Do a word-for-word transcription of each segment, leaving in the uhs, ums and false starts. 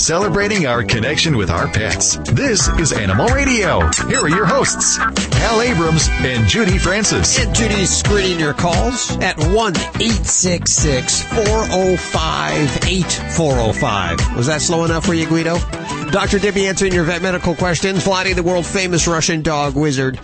celebrating our connection with our pets. This is Animal Radio. Here are your hosts, Hal Abrams and Judy Francis. And Judy's screening your calls at one eight six six, four oh five, eight four oh five. Was that slow enough for you, Guido? Doctor Debbie answering your vet medical questions. Vladi, the world-famous Russian dog wizard,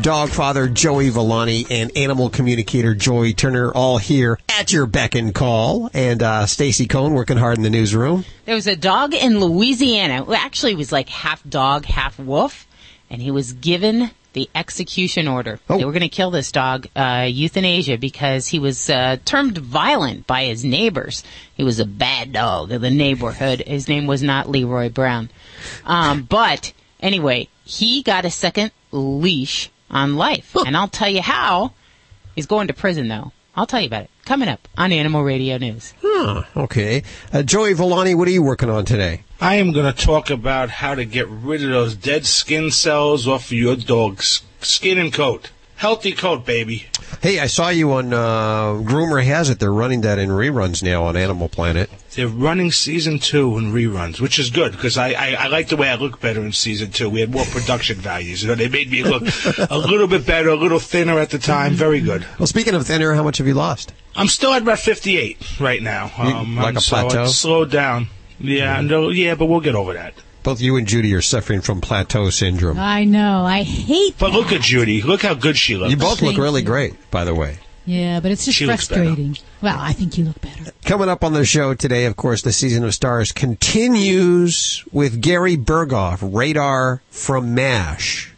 dog father Joey Villani, and animal communicator Joey Turner, all here at your beck and call. And uh, Stacey Cohen working hard in the newsroom. There was a dog in Louisiana who actually was like half dog, half wolf, and he was given the execution order. Oh. They were going to kill this dog, uh, euthanasia, because he was uh, termed violent by his neighbors. He was a bad dog of the neighborhood. His name was not Leroy Brown. Um, but anyway, he got a second leash on life. And I'll tell you how. He's going to prison, though. I'll tell you about it. Coming up on Animal Radio News. Huh, okay. Uh, Joey Villani, what are you working on today? I am going to talk about how to get rid of those dead skin cells off of your dog's skin and coat. Healthy coat, baby. Hey, I saw you on uh, Groomer Has It. They're running that in reruns now on Animal Planet. They're running Season two in reruns, which is good, because I, I, I like the way I look better in Season two. We had more production values. You know, they made me look a little bit better, a little thinner at the time. Very good. Well, speaking of thinner, how much have you lost? I'm still at about fifty-eight right now. Um, like I'm, a plateau? So it's slowed down. Yeah, mm-hmm. no, yeah, but we'll get over that. Both you and Judy are suffering from plateau syndrome. I know. I hate But that. Look at Judy. Look how good she looks. You both Thank look really you. great, by the way. Yeah, but it's just she frustrating. Well, I think you look better. Coming up on the show today, of course, the season of stars continues with Gary Burghoff, Radar from MASH.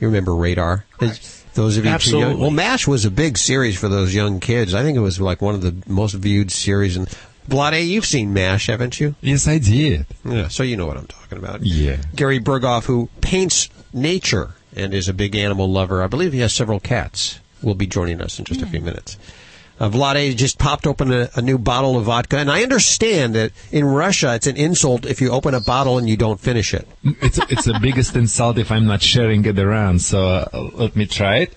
You remember Radar? Of course. Those of you Absolutely. too young. Well, MASH was a big series for those young kids. I think it was like one of the most viewed series in... Vlade, you've seen MASH, haven't you? Yes, I did. Yeah, so you know what I'm talking about. Yeah. Gary Burghoff, who paints nature and is a big animal lover. I believe he has several cats. Will be joining us in just yeah. a few minutes. Uh, Vlade just popped open a, a new bottle of vodka, and I understand that in Russia it's an insult if you open a bottle and you don't finish it. It's it's the biggest insult if I'm not sharing it around, so uh, let me try it.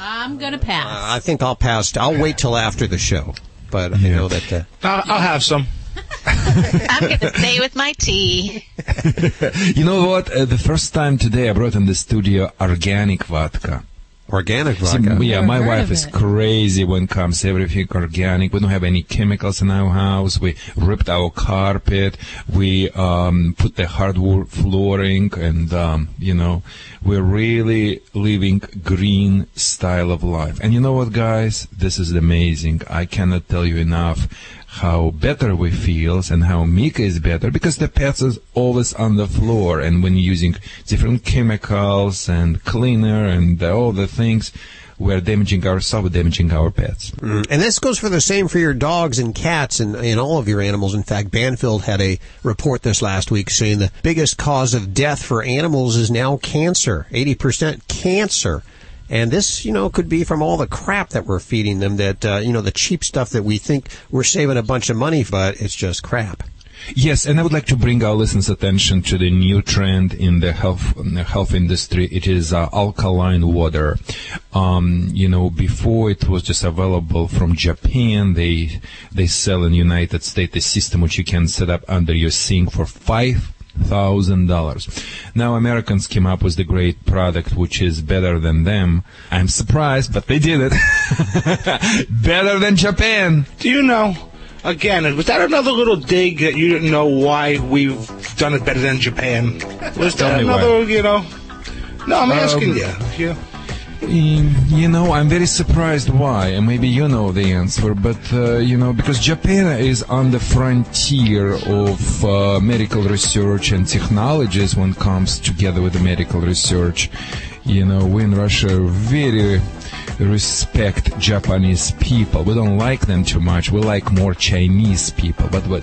I'm going to pass. Uh, I think I'll pass. I'll wait till after the show. But I know that... Uh, I'll, I'll have some. I'm going to stay with my tea. You know what? Uh, the first time today I brought in the studio organic vodka. Organic vodka? See, yeah, my wife is crazy when it comes everything organic. We don't have any chemicals in our house. We ripped our carpet. We um, put the hardwood flooring. And, um, you know, we're really living green style of life. And you know what, guys? This is amazing. I cannot tell you enough how better we feel and how Mika is better, because the pets is always on the floor, and when using different chemicals and cleaner and all the things, we're damaging ourselves, damaging our pets. Mm. And this goes for the same for your dogs and cats and, and all of your animals. In fact, Banfield had a report this last week saying the biggest cause of death for animals is now cancer, eighty percent cancer. And this, you know, could be from all the crap that we're feeding them, that, uh, you know, the cheap stuff that we think we're saving a bunch of money, but it's just crap. Yes, and I would like to bring our listeners' attention to the new trend in the health in the health industry. It is uh, alkaline water. Um, you know, before it was just available from Japan. They they sell in the United States a system which you can set up under your sink for five thousand dollars. Now Americans came up with the great product which is better than them. I'm surprised, but they did it. Better than Japan. Do you know, again, was that another little dig that you didn't know why we've done it better than Japan? Was that another, you know? No, I'm um, asking you. Yeah. You know, I'm very surprised why, and maybe you know the answer, but, uh, you know, because Japan is on the frontier of uh, medical research and technologies when it comes together with the medical research. You know, we in Russia very respect Japanese people. We don't like them too much. We like more Chinese people, but what?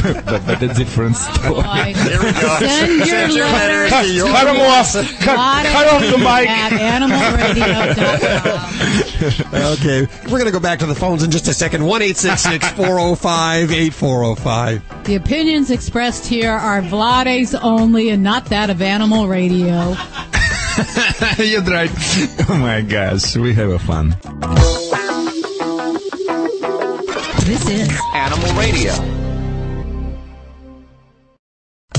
but, but, but a different story. Oh, there we go. Send your Send your letters. Cut, cut them off. Cut, cut off the mic. At animal radio dot com. Okay, we're going to go back to the phones in just a second. one eight six six, four oh five, eight four oh five. The opinions expressed here are Vlade's only and not that of Animal Radio. You're right. Oh my gosh, we have a fun. This is Animal Radio.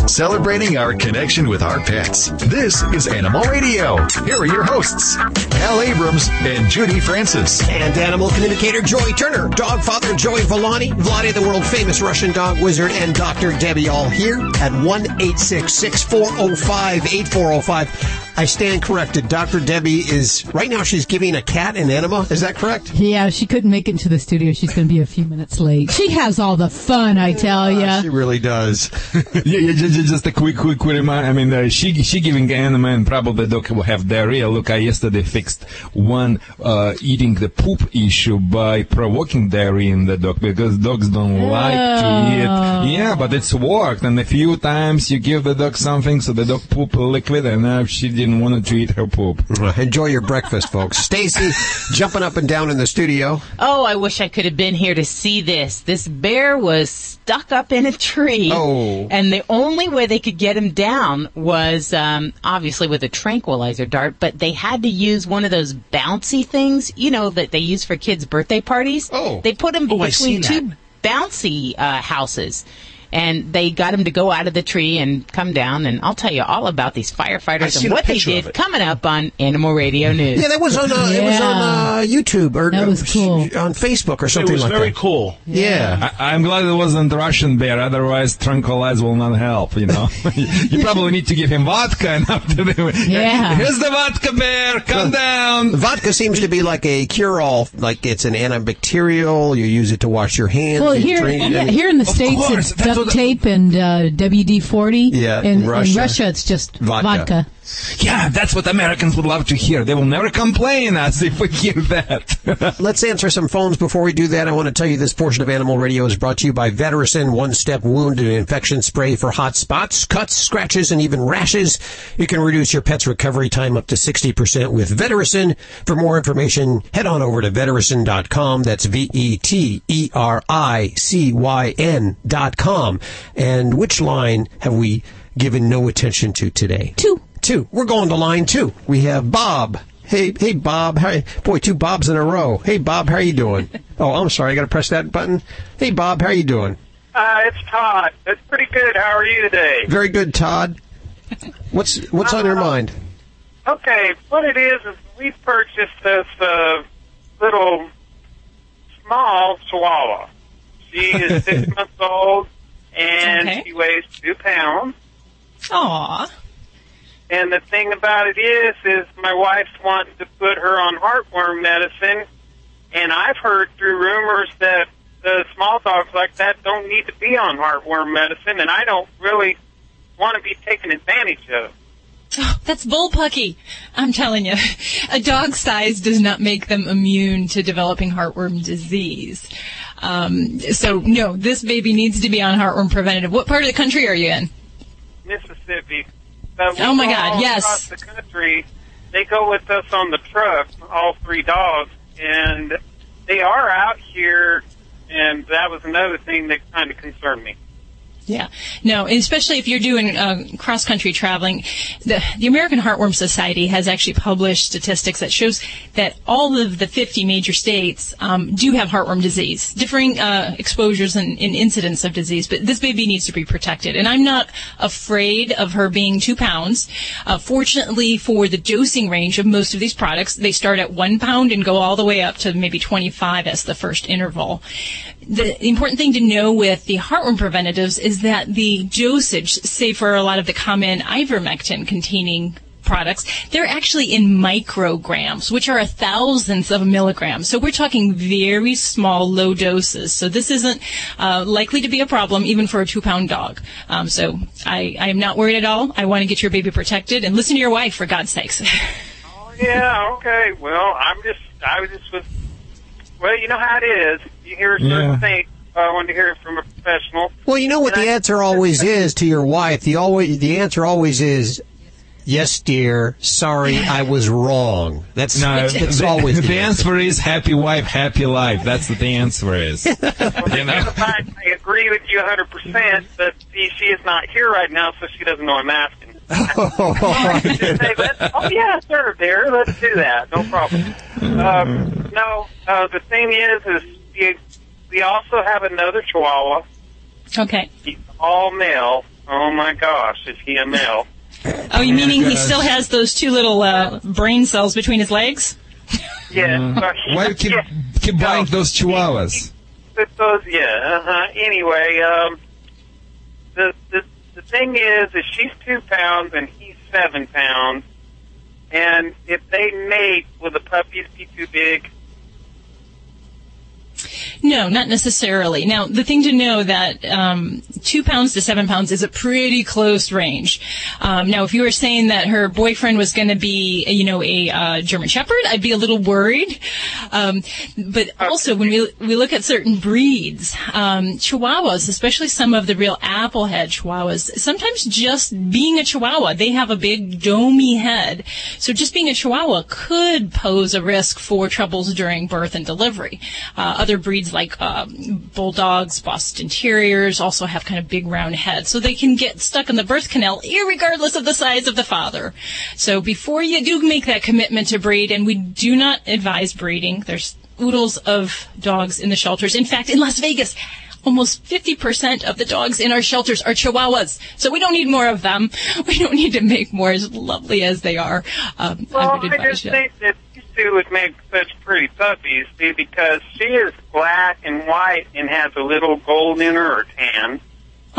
celebrating our connection with our pets. This is Animal Radio. Here are your hosts, Hal Abrams and Judy Francis. And animal communicator Joey Turner, dog father Joey Villani, Vladi, the world-famous Russian dog wizard, and Doctor Debbie, all here at one eight six six, four oh five, eight four oh five. I stand corrected. Doctor Debbie is, right now she's giving a cat an enema. Is that correct? Yeah, she couldn't make it into the studio. She's going to be a few minutes late. She has all the fun, I tell you. Uh, she really does. yeah, just, just a quick, quick, quick reminder. I mean, uh, she she giving enema and probably dog will have diarrhea. Look, I yesterday fixed one uh, eating the poop issue by provoking diarrhea in the dog because dogs don't oh. like to eat. Yeah, but it's worked. And a few times you give the dog something, so the dog poop liquid, and now she didn't wanted to eat her poop. Enjoy your breakfast, folks. Stacey, jumping up and down in the studio. Oh, I wish I could have been here to see this. This bear was stuck up in a tree. Oh. And the only way they could get him down was, um, obviously, with a tranquilizer dart, but they had to use one of those bouncy things, you know, that they use for kids' birthday parties. Oh. They put him oh, between two bouncy uh, houses. And they got him to go out of the tree and come down. And I'll tell you all about these firefighters and what they did coming up on Animal Radio News. Yeah, that was on, uh, yeah. It was on uh, YouTube or that was cool. on Facebook or something like that. It was very cool. Yeah. yeah. I- I'm glad it wasn't the Russian bear. Otherwise, tranquilize will not help, you know. You probably need to give him vodka. And after the- yeah. Here's the vodka bear. Come so, down. Vodka seems to be like a cure-all. Like it's an antibacterial. You use it to wash your hands. Well, here, drink, yeah, here in the States, it's done. Tape and uh, W D forty. Yeah, in Russia. In Russia, it's just vodka. vodka. Yeah, that's what Americans would love to hear. They will never complain us if we hear that. Let's answer some phones before we do that. I want to tell you this portion of Animal Radio is brought to you by Vetericyn One-Step Wound and Infection Spray for hot spots, cuts, scratches, and even rashes. You can reduce your pet's recovery time up to sixty percent with Vetericyn. For more information, head on over to Vetericyn dot com. That's V E T E R I C Y N dot com. And which line have we given no attention to today? Two. Two. We're going to line two. We have Bob. Hey, hey, Bob. How are you? Boy, two Bobs in a row. Hey, Bob, how are you doing? Oh, I'm sorry. I got to press that button. Hey, Bob, how are you doing? Uh, it's Todd. It's pretty good. How are you today? Very good, Todd. What's What's uh, on your mind? Okay, what it is is we purchased this uh, little small chihuahua. She is six months old, and okay. she weighs two pounds. Aww. And the thing about it is, is my wife wants to put her on heartworm medicine, and I've heard through rumors that the small dogs like that don't need to be on heartworm medicine, and I don't really want to be taken advantage of. Oh, that's bullpucky. I'm telling you. A dog's size does not make them immune to developing heartworm disease. Um, so, no, this baby needs to be on heartworm preventative. What part of the country are you in? Mississippi. Uh, oh, my God, yes. Across the country, they go with us on the truck, all three dogs, and they are out here, and that was another thing that kind of concerned me. Yeah, no, especially if you're doing uh, cross-country traveling. The, the American Heartworm Society has actually published statistics that shows that all of the fifty major states um, do have heartworm disease, differing uh, exposures and, and incidents of disease. But this baby needs to be protected. And I'm not afraid of her being two pounds. Uh, fortunately for the dosing range of most of these products, they start at one pound and go all the way up to maybe twenty-five as the first interval. The important thing to know with the heartworm preventatives is that the dosage, say for a lot of the common ivermectin-containing products, they're actually in micrograms, which are a thousandth of a milligram. So we're talking very small, low doses. So this isn't uh, likely to be a problem, even for a two-pound dog. Um, so I, I am not worried at all. I want to get your baby protected. And listen to your wife, for God's sakes. Oh, yeah, okay. Well, I'm just, I was just with, well, you know how it is. You hear certain yeah. things. I wanted to hear it from a professional. Well, you know what and the I, answer always is to your wife. The always the answer always is, yes, dear. Sorry, I was wrong. That's no. That's the, always the, the answer. answer is happy wife, happy life. That's what the answer is. Well, you know? I, I agree with you one hundred percent. But see, she is not here right now, so she doesn't know I'm asking. Oh, I say, oh yeah, sir, dear. Let's do that. No problem. Um, no, uh, the thing is, is you. We also have another chihuahua. Okay. He's all male, Oh, my gosh. Is he a male? Oh, you meaning he still has those two little uh, brain cells between his legs? Yeah. Uh, why keep, keep buying those chihuahuas? Those, yeah. Uh-huh. Anyway, um, the, the the thing is, is she's two pounds and he's seven pounds, and if they mate, will the puppies be too big? No, not necessarily. Now, the thing to know that um, two pounds to seven pounds is a pretty close range. Um, now, if you were saying that her boyfriend was going to be, you know, a uh, German Shepherd, I'd be a little worried. Um, but also, when we we look at certain breeds, um, Chihuahuas, especially some of the real applehead Chihuahuas, sometimes just being a Chihuahua, they have a big domey head. So just being a Chihuahua could pose a risk for troubles during birth and delivery. Uh, other breeds like um, bulldogs, Boston Terriers also have kind of big round heads. So they can get stuck in the birth canal irregardless of the size of the father. So before you do make that commitment to breed, and we do not advise breeding, there's oodles of dogs in the shelters. In fact, in Las Vegas, almost fifty percent of the dogs in our shelters are Chihuahuas. So we don't need more of them. We don't need to make more as lovely as they are. Um, well, I, would advise I just you. think that Sue would make such pretty puppies, see, because she is black and white and has a little gold in her or tan.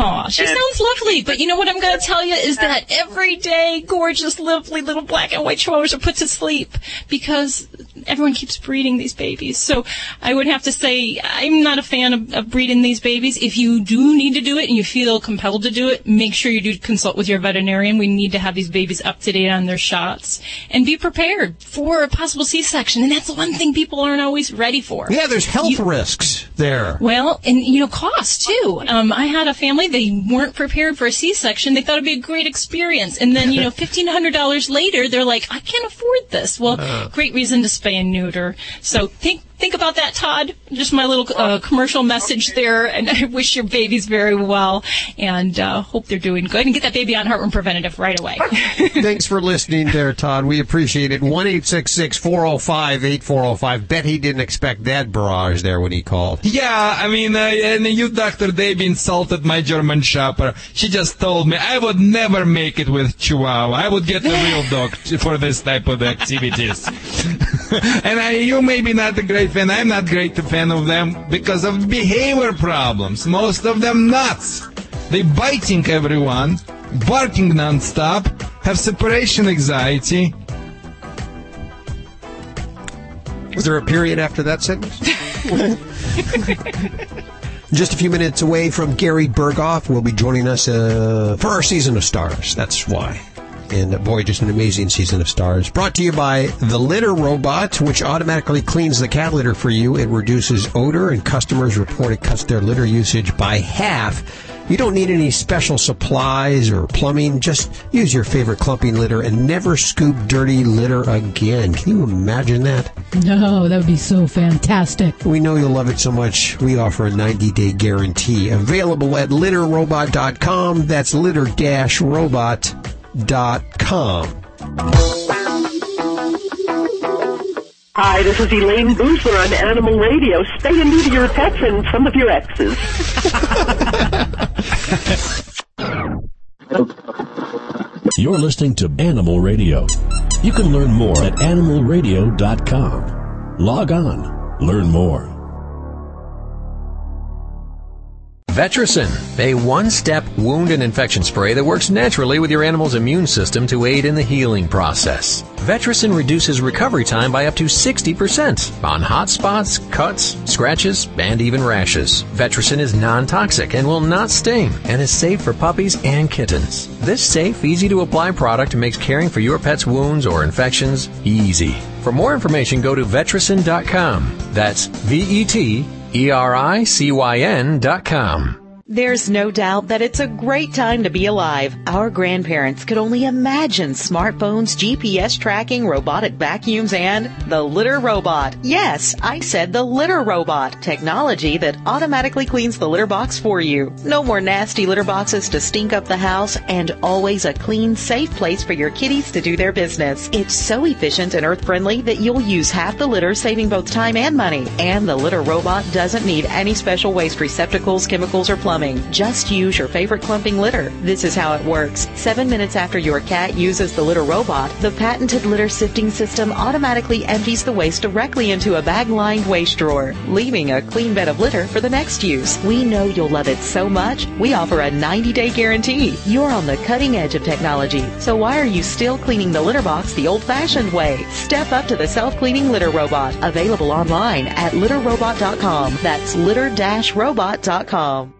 Aw, she and, sounds lovely, but you know what I'm going to tell you is that every day, gorgeous, lovely little black and white Chihuahuas are put to sleep because everyone keeps breeding these babies. So I would have to say I'm not a fan of, of breeding these babies. If you do need to do it and you feel compelled to do it, make sure you do consult with your veterinarian. We need to have these babies up to date on their shots and be prepared for a possible C-section. And that's the one thing people aren't always ready for. Yeah, there's health you, risks there. Well, and, you know, cost, too. Um, I had a family. They weren't prepared for a C-section. They thought it'd be a great experience. And then, you know, fifteen hundred dollars later, they're like, I can't afford this. Well, uh. great reason to spay and neuter. So think think about that, Todd. Just my little uh, commercial message there. And I wish your babies very well. And uh, hope they're doing good. And get that baby on heartworm preventative right away. Thanks for listening there, Todd. We appreciate it. one eight six six, four oh five, eight four oh five. Bet he didn't expect that barrage there when he called. Yeah, I mean, uh, and you, Doctor Debbie, insulted my German Shepherd. She just told me I would never make it with Chihuahua. I would get the real dog for this type of activities. And I, you may be not a great fan. I'm not a great fan of them because of behavior problems. Most of them nuts. They biting everyone, barking nonstop, have separation anxiety. Was there a period after that sentence? Just a few minutes away from Gary Burghoff, will be joining us uh, for our Season of Stars. That's why. And, boy, just an amazing Season of Stars. Brought to you by the Litter Robot, which automatically cleans the cat litter for you. It reduces odor, and customers report it cuts their litter usage by half. You don't need any special supplies or plumbing. Just use your favorite clumping litter and never scoop dirty litter again. Can you imagine that? No, that would be so fantastic. We know you'll love it so much. We offer a ninety-day guarantee. Available at litter robot dot com. That's litter robot dot com. Hi, this is Elaine Boozler on Animal Radio. Stay and neuter your pets and some of your exes. You're listening to Animal Radio. You can learn more at animal radio dot com. Log on. Learn more. Vetericyn, a one-step wound and infection spray that works naturally with your animal's immune system to aid in the healing process. Vetericyn reduces recovery time by up to sixty percent on hot spots, cuts, scratches, and even rashes. Vetericyn is non-toxic and will not sting and is safe for puppies and kittens. This safe, easy-to-apply product makes caring for your pet's wounds or infections easy. For more information, go to vetericyn dot com. That's V E T E R I C Y N dot com. There's no doubt that it's a great time to be alive. Our grandparents could only imagine smartphones, G P S tracking, robotic vacuums, and the Litter Robot. Yes, I said the Litter Robot, technology that automatically cleans the litter box for you. No more nasty litter boxes to stink up the house, and always a clean, safe place for your kitties to do their business. It's so efficient and earth-friendly that you'll use half the litter, saving both time and money. And the Litter Robot doesn't need any special waste receptacles, chemicals, or plumbing. plumbing. Just use your favorite clumping litter. This is how it works. Seven minutes after your cat uses the Litter Robot, the patented litter sifting system automatically empties the waste directly into a bag-lined waste drawer, leaving a clean bed of litter for the next use. We know you'll love it so much, we offer a ninety-day guarantee. You're on the cutting edge of technology, so why are you still cleaning the litter box the old-fashioned way? Step up to the self-cleaning Litter Robot, available online at litter robot dot com. That's litter robot dot com.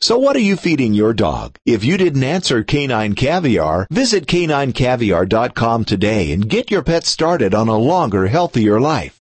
So what are you feeding your dog? If you didn't answer Canine Caviar, visit canine caviar dot com today and get your pet started on a longer, healthier life.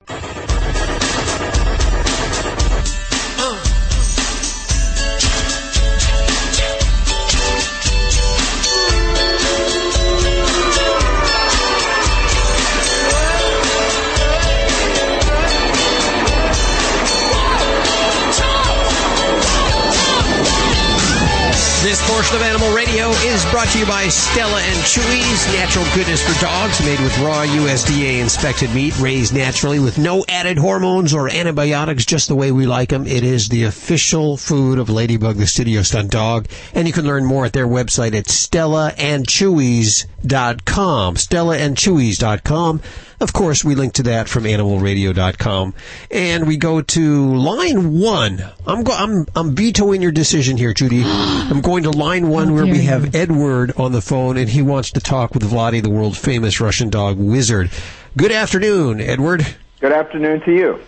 This portion of Animal Radio is brought to you by Stella and Chewy's, natural goodness for dogs, made with raw U S D A-inspected meat, raised naturally with no added hormones or antibiotics, just the way we like them. It is the official food of Ladybug, the studio stunt dog, and you can learn more at their website at stella and chewy's dot com, stella and chewy's dot com. Of course, we link to that from animal radio dot com, and we go to line one. I'm go- I'm I'm vetoing your decision here, Judy. I'm going to line one, oh, where we have Edward on the phone, and he wants to talk with Vladi, the world famous Russian dog wizard. Good afternoon, Edward. Good afternoon to you.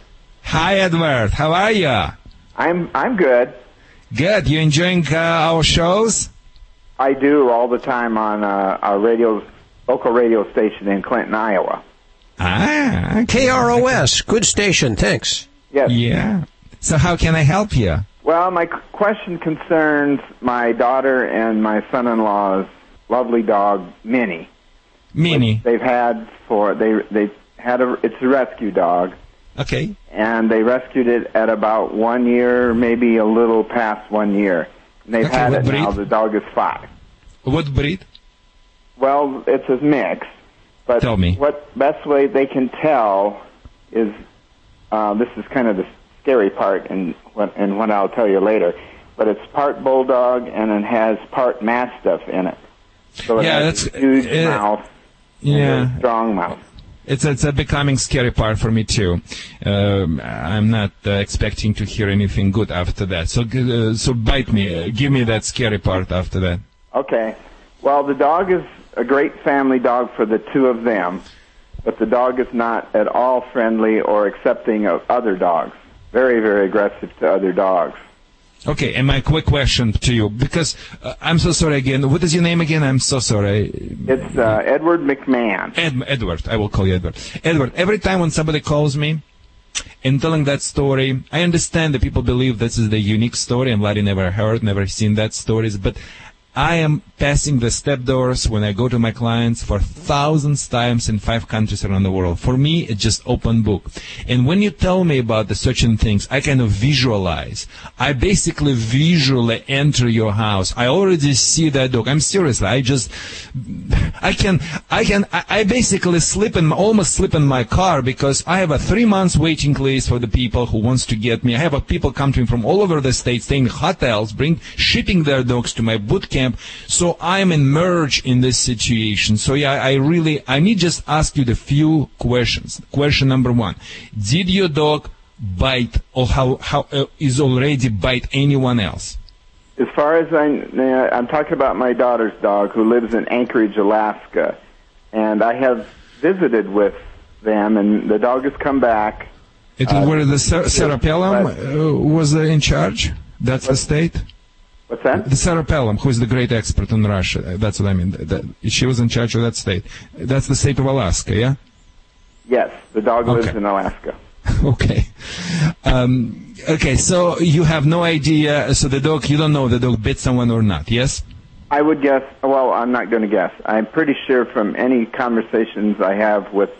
Hi, Edward. How are you? I'm I'm good. Good. You enjoying uh, our shows? I do, all the time on uh, our radio, local radio station in Clinton, Iowa. Ah, K R O S, good station, thanks. Yes. Yeah. So how can I help you? Well, my question concerns my daughter and my son-in-law's lovely dog, Minnie. Minnie. They've had for they they had a it's a rescue dog. Okay. And they rescued it at about one year, maybe a little past one year. And they've okay, had it breed? Now. The dog is five. What breed? Well, it's a mix. But tell me. What best way they can tell is, uh, this is kind of the scary part, and what, and what I'll tell you later, but it's part bulldog and it has part mastiff in it. So it yeah, has that's a huge it, mouth, yeah, and a strong mouth. It's it's a becoming scary part for me too. Um, I'm not uh, expecting to hear anything good after that. So uh, so bite me, uh, give me that scary part after that. Okay. Well, the dog is a great family dog for the two of them, but the dog is not at all friendly or accepting of other dogs. Very, very aggressive to other dogs. Okay, and my quick question to you, because uh, I'm so sorry again. What is your name again? I'm so sorry. It's uh, Edward McMahon. Ed- Edward. I will call you Edward. Edward, every time when somebody calls me and telling that story, I understand that people believe this is the unique story, and Vladi never heard, never seen that stories, but I am passing the step doors when I go to my clients for thousands times in five countries around the world. For me, it's just open book. And when you tell me about the certain things, I kind of visualize. I basically visually enter your house. I already see that dog. I'm serious. I just, I can, I can, I, I basically sleep in, almost sleep in my car because I have a three months waiting list for the people who wants to get me. I have a people come to me from all over the state, staying in hotels, bring, shipping their dogs to my boot camp. So I'm immersed in this situation. So yeah, I really, I need just ask you the few questions. Question number one, did your dog bite or how, how uh, is already bite anyone else? As far as I, I'm talking about my daughter's dog who lives in Anchorage, Alaska. And I have visited with them and the dog has come back. It was uh, where the Sar- Sarapelum uh, was in charge? That's the state? What's that? The Sarah Pelham, who is the great expert on Russia. That's what I mean. That, she was in charge of that state. That's the state of Alaska, yeah? Yes. The dog lives okay. in Alaska. Okay. Um, okay, so you have no idea. So the dog, you don't know if the dog bit someone or not, yes? I would guess. Well, I'm not going to guess. I'm pretty sure from any conversations I have with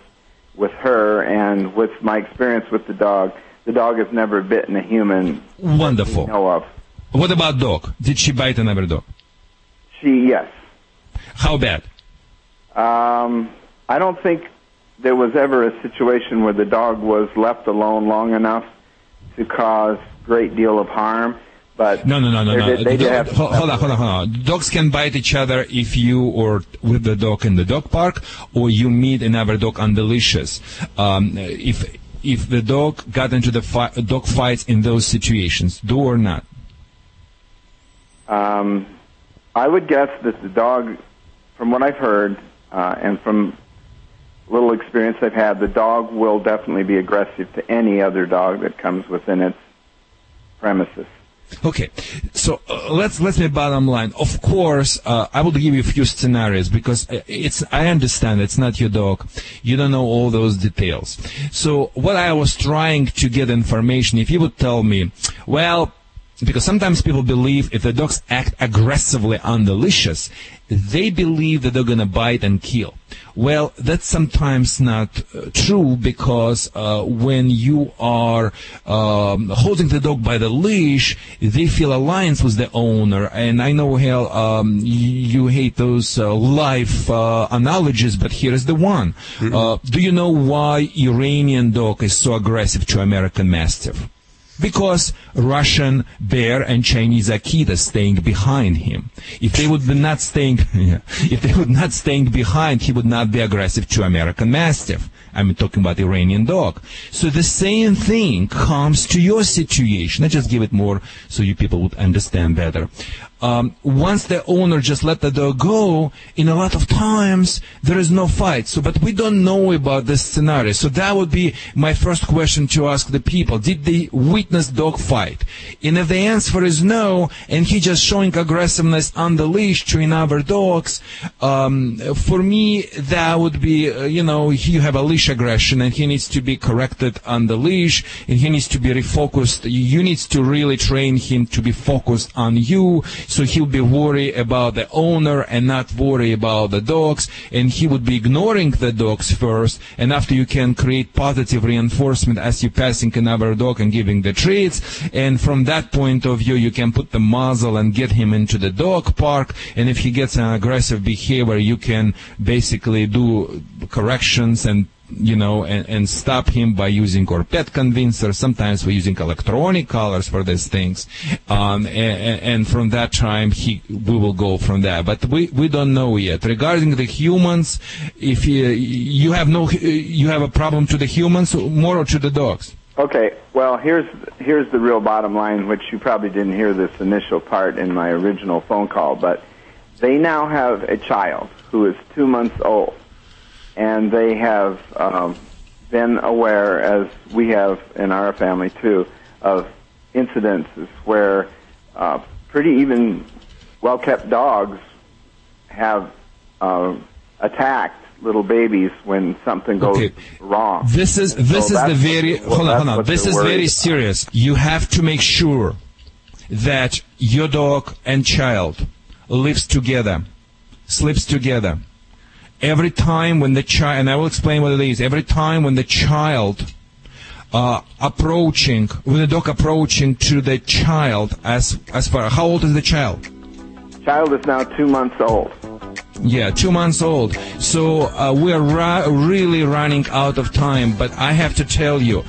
with her and with my experience with the dog, the dog has never bitten a human. Wonderful. That we know of. What about dog? Did she bite another dog? She, yes. How bad? Um, I don't think there was ever a situation where the dog was left alone long enough to cause a great deal of harm. But no, no, no, no, no. Did, they did have hold, hold on, hold on, hold on. Dogs can bite each other if you or with the dog in the dog park, or you meet another dog on the leashes. Um, if if the dog got into the fi- dog fights in those situations, do or not? Um, I would guess that the dog, from what I've heard uh, and from little experience I've had, the dog will definitely be aggressive to any other dog that comes within its premises. Okay, so uh, let's let's be bottom line. Of course, uh, I will give you a few scenarios because it's. I understand it's not your dog. You don't know all those details. So what I was trying to get information, if you would tell me, well, because sometimes people believe if the dogs act aggressively on the leashes, they believe that they're going to bite and kill. Well, that's sometimes not uh, true because uh, when you are um, holding the dog by the leash, they feel alliance with the owner. And I know, Hal, um, you hate those uh, life uh, analogies, but here is the one. Mm-hmm. Uh, do you know why Iranian dog is so aggressive to American Mastiff? Because Russian bear and Chinese Akita staying behind him. If they would be not staying, yeah, if they would not staying behind, he would not be aggressive to American Mastiff. I'm talking about Iranian dog. So the same thing comes to your situation. I just give it more so you people would understand better. Um, once the owner just let the dog go, in a lot of times there is no fight. So, but we don't know about this scenario. So that would be my first question to ask the people: did they witness dog fight? And if the answer is no, and he just showing aggressiveness on the leash to another dogs, um, for me that would be, uh, you know, you have a leash aggression, and he needs to be corrected on the leash, and he needs to be refocused. You need to really train him to be focused on you. So he'll be worried about the owner and not worry about the dogs. And he would be ignoring the dogs first. And after you can create positive reinforcement as you're passing another dog and giving the treats. And from that point of view, you can put the muzzle and get him into the dog park. And if he gets an aggressive behavior, you can basically do corrections and you know, and, and stop him by using or pet convincer. Sometimes we're using electronic collars for these things. Um, and, and from that time, he, we will go from there. But we, we don't know yet. Regarding the humans, if you, you have no, you have a problem to the humans more or to the dogs? Okay. Well, here's, here's the real bottom line, which you probably didn't hear this initial part in my original phone call, but they now have a child who is two months old. And they have um, been aware, as we have in our family too, of incidences where uh, pretty even well-kept dogs have uh, attacked little babies when something goes okay. wrong. This is and this so is the very what, hold on, hold on. This is very serious. You have to make sure that your dog and child lives together, sleeps together. Every time when the child, and I will explain what it is, every time when the child uh, approaching, when the dog approaching to the child, as as far, how old is the child? Child is now two months old. Yeah, two months old. So uh, we are ra- really running out of time. But I have to tell you,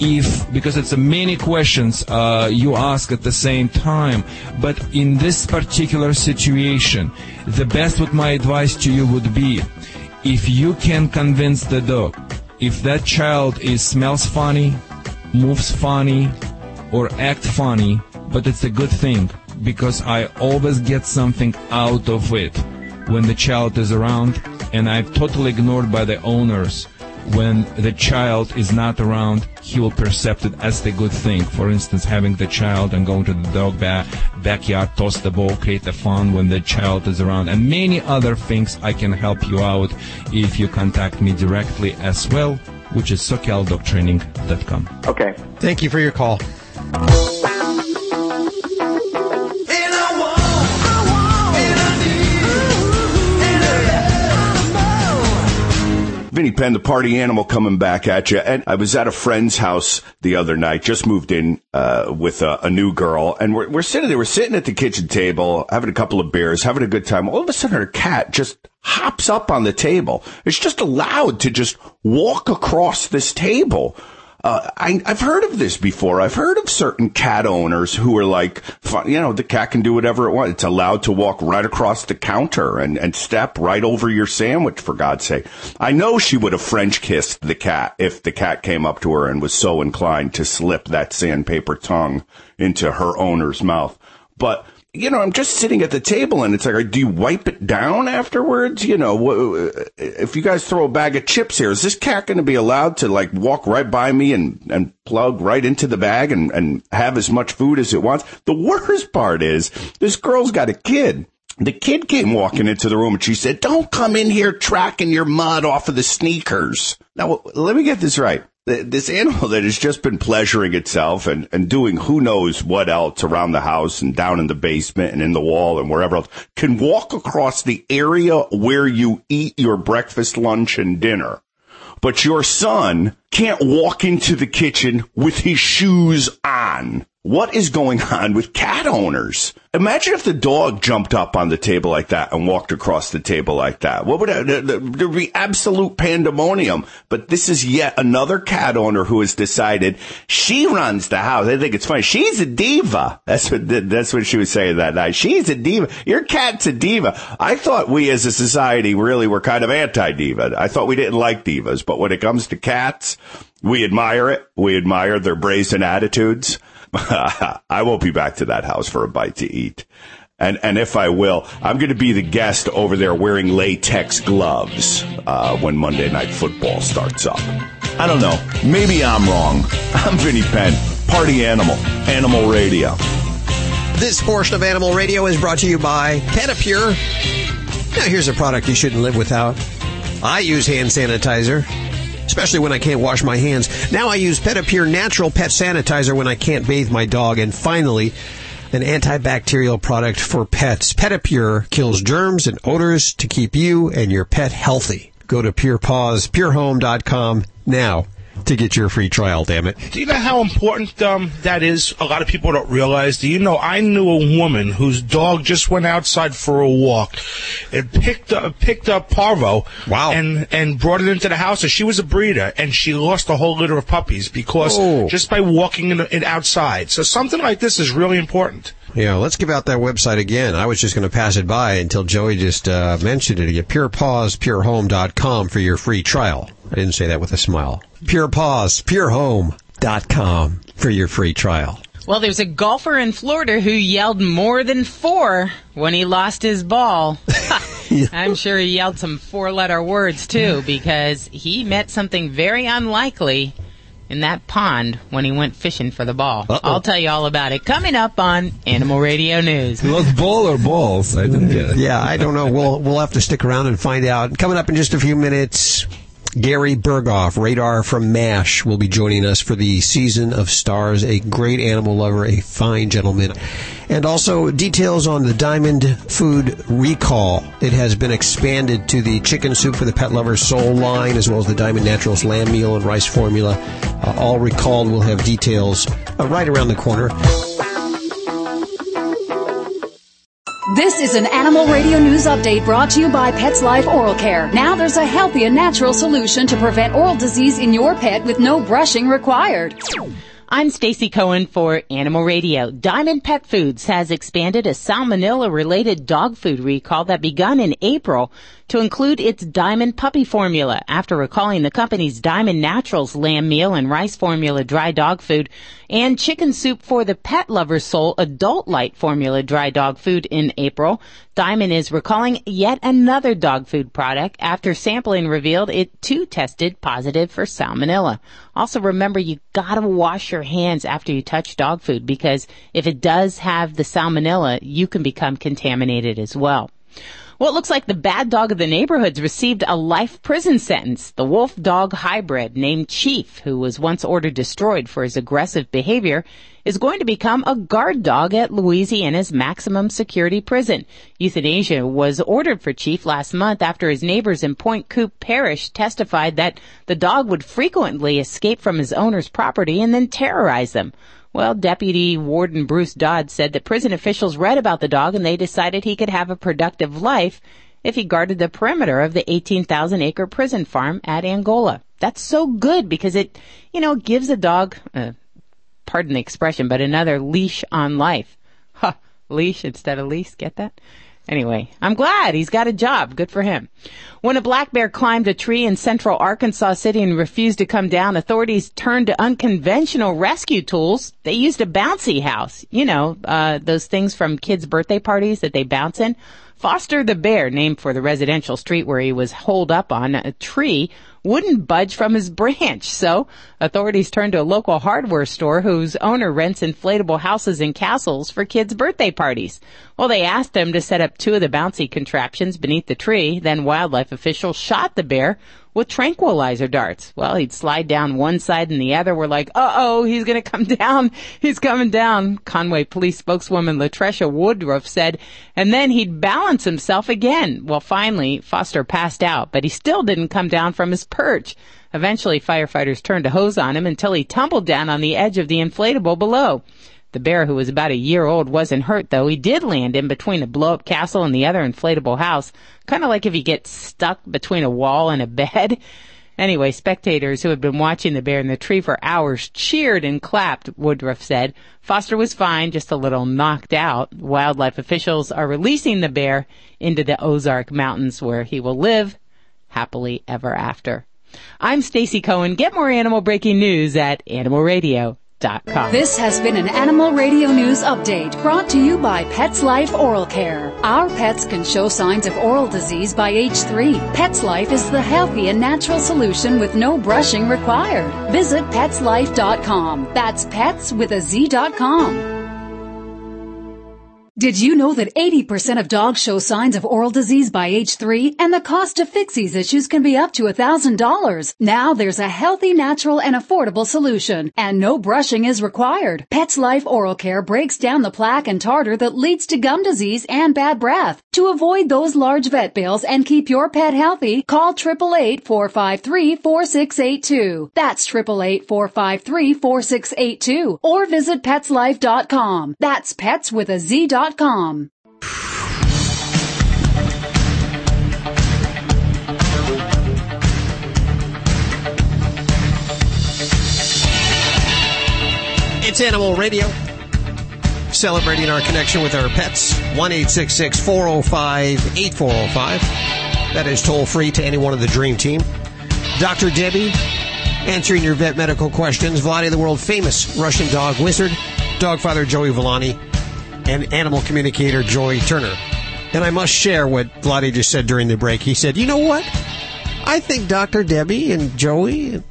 if because it's many questions uh, you ask at the same time. But in this particular situation, the best what my advice to you would be, if you can convince the dog, if that child is smells funny, moves funny, or act funny, but it's a good thing because I always get something out of it. When the child is around, and I'm totally ignored by the owners. When the child is not around, he will perceive it as the good thing. For instance, having the child and going to the dog ba- backyard, toss the ball, create the fun when the child is around, and many other things. I can help you out if you contact me directly as well, which is SoCal Dog Training dot com. Okay. Thank you for your call. Tiny Pen, the party animal, coming back at you. And I was at a friend's house the other night, just moved in uh with a, a new girl. And we're, we're sitting there, we're sitting at the kitchen table, having a couple of beers, having a good time. All of a sudden, her cat just hops up on the table. It's just allowed to just walk across this table. Uh, I, I've heard of this before. I've heard of certain cat owners who are like, you know, the cat can do whatever it wants. It's allowed to walk right across the counter and, and step right over your sandwich, for God's sake. I know she would have French kissed the cat if the cat came up to her and was so inclined to slip that sandpaper tongue into her owner's mouth. But, you know, I'm just sitting at the table and it's like, do you wipe it down afterwards? You know, if you guys throw a bag of chips here, is this cat going to be allowed to like walk right by me and, and plug right into the bag and, and have as much food as it wants? The worst part is this girl's got a kid. The kid came walking into the room and she said, don't come in here tracking your mud off of the sneakers. Now, let me get this right. This animal that has just been pleasuring itself and, and doing who knows what else around the house and down in the basement and in the wall and wherever else can walk across the area where you eat your breakfast, lunch, and dinner. But your son can't walk into the kitchen with his shoes on. What is going on with cat owners? Imagine if the dog jumped up on the table like that and walked across the table like that. What would there would be absolute pandemonium. But this is yet another cat owner who has decided she runs the house. I think it's funny. She's a diva. That's what that's what she was saying that night. She's a diva. Your cat's a diva. I thought we as a society really were kind of anti-diva. I thought we didn't like divas. But when it comes to cats, we admire it. We admire their brazen attitudes. I won't be back to that house for a bite to eat. And and if I will, I'm going to be the guest over there wearing latex gloves uh, when Monday Night Football starts up. I don't know. Maybe I'm wrong. I'm Vinny Penn, party animal, Animal Radio. This portion of Animal Radio is brought to you by Peti Pure. Now, here's a product you shouldn't live without. I use hand sanitizer, especially when I can't wash my hands. Now I use Peti Pure Natural Pet Sanitizer when I can't bathe my dog. And finally, an antibacterial product for pets. Peti Pure kills germs and odors to keep you and your pet healthy. Go to PurePaws, pure home dot com now to get your free trial, damn it. Do you know how important um, that is? A lot of people don't realize. Do you know, I knew a woman whose dog just went outside for a walk. It picked up, picked up Parvo. Wow. And, and brought it into the house. And she was a breeder, and she lost a whole litter of puppies because oh. just by walking in, in outside. So something like this is really important. Yeah, let's give out that website again. I was just going to pass it by until Joey just uh, mentioned it again. pure paws pure home dot com for your free trial. I didn't say that with a smile. pure paws pure home dot com for your free trial. Well, there's a golfer in Florida who yelled more than four when he lost his ball. I'm sure he yelled some four-letter words, too, because he met something very unlikely in that pond when he went fishing for the ball. Uh-oh. I'll tell you all about it coming up on Animal Radio News. Lost ball or balls? I didn't get it. Yeah, I don't know. We'll we'll have to stick around and find out. Coming up in just a few minutes, Gary Burghoff, Radar from MASH, will be joining us for the Season of Stars. A great animal lover, a fine gentleman. And also details on the Diamond Food recall. It has been expanded to the Chicken Soup for the Pet Lover's Soul line, as well as the Diamond Naturals lamb meal and rice formula. Uh, all recalled. We'll have details uh, right around the corner. This is an Animal Radio News update brought to you by Pets Life Oral Care. Now there's a healthy and natural solution to prevent oral disease in your pet with no brushing required. I'm Stacey Cohen for Animal Radio. Diamond Pet Foods has expanded a salmonella-related dog food recall that begun in April to include its Diamond Puppy Formula after recalling the company's Diamond Naturals lamb meal and rice formula dry dog food and Chicken Soup for the Pet Lover's Soul Adult Light Formula dry dog food in April. Diamond is recalling yet another dog food product after sampling revealed it too tested positive for salmonella. Also remember, you gotta wash your hands after you touch dog food because if it does have the salmonella, you can become contaminated as well. Well, it looks like the bad dog of the neighborhood's received a life prison sentence. The wolf-dog hybrid named Chief, who was once ordered destroyed for his aggressive behavior, is going to become a guard dog at Louisiana's maximum security prison. Euthanasia was ordered for Chief last month after his neighbors in Pointe Coupe Parish testified that the dog would frequently escape from his owner's property and then terrorize them. Well, Deputy Warden Bruce Dodd said that prison officials read about the dog and they decided he could have a productive life if he guarded the perimeter of the eighteen thousand acre prison farm at Angola. That's so good because it, you know, gives a dog... Uh, pardon the expression, but another leash on life. Huh, leash instead of lease, get that? Anyway, I'm glad he's got a job. Good for him. When a black bear climbed a tree in central Arkansas City and refused to come down, authorities turned to unconventional rescue tools. They used a bouncy house. You know, uh, those things from kids' birthday parties that they bounce in. Foster the bear, named for the residential street where he was holed up on a tree, wouldn't budge from his branch. So authorities turned to a local hardware store whose owner rents inflatable houses and castles for kids' birthday parties. Well, they asked him to set up two of the bouncy contraptions beneath the tree. Then wildlife officials shot the bear with tranquilizer darts. Well, he'd slide down one side and the other. We're like, uh-oh, he's going to come down. He's coming down. Conway police spokeswoman Latricia Woodruff said, and then he'd balance himself again. Well, finally, Foster passed out, but he still didn't come down from his perch. Eventually, firefighters turned a hose on him until he tumbled down on the edge of the inflatable below. The bear, who was about a year old, wasn't hurt, though. He did land in between a blow-up castle and the other inflatable house, kind of like if you get stuck between a wall and a bed. Anyway, spectators who had been watching the bear in the tree for hours cheered and clapped, Woodruff said. Foster was fine, just a little knocked out. Wildlife officials are releasing the bear into the Ozark Mountains, where he will live happily ever after. I'm Stacey Cohen. Get more animal breaking news at animal radio dot com. This has been an Animal Radio News Update brought to you by Pets Life Oral Care. Our pets can show signs of oral disease by age three. Pets Life is the healthy and natural solution with no brushing required. Visit pets life dot com. That's pets with a Z dot com. Did you know that eighty percent of dogs show signs of oral disease by age three, and the cost to fix these issues can be up to one thousand dollars? Now there's a healthy, natural, and affordable solution, and no brushing is required. Pets Life Oral Care breaks down the plaque and tartar that leads to gum disease and bad breath. To avoid those large vet bills and keep your pet healthy, call eight eight eight, four five three, four six eight two. That's eight eight eight, four five three, four six eight two, or visit pets life dot com. That's pets with a Z dot com. It's Animal Radio, celebrating our connection with our pets. One eight six six, four oh five, eight four oh five. That is toll free to anyone of the Dream Team. Doctor Debbie, answering your vet medical questions. Vladi, the world famous Russian dog wizard. Dog father Joey Villani. And animal communicator Joey Turner. And I must share what Vladi just said during the break. He said, you know what? I think Doctor Debbie and Joey,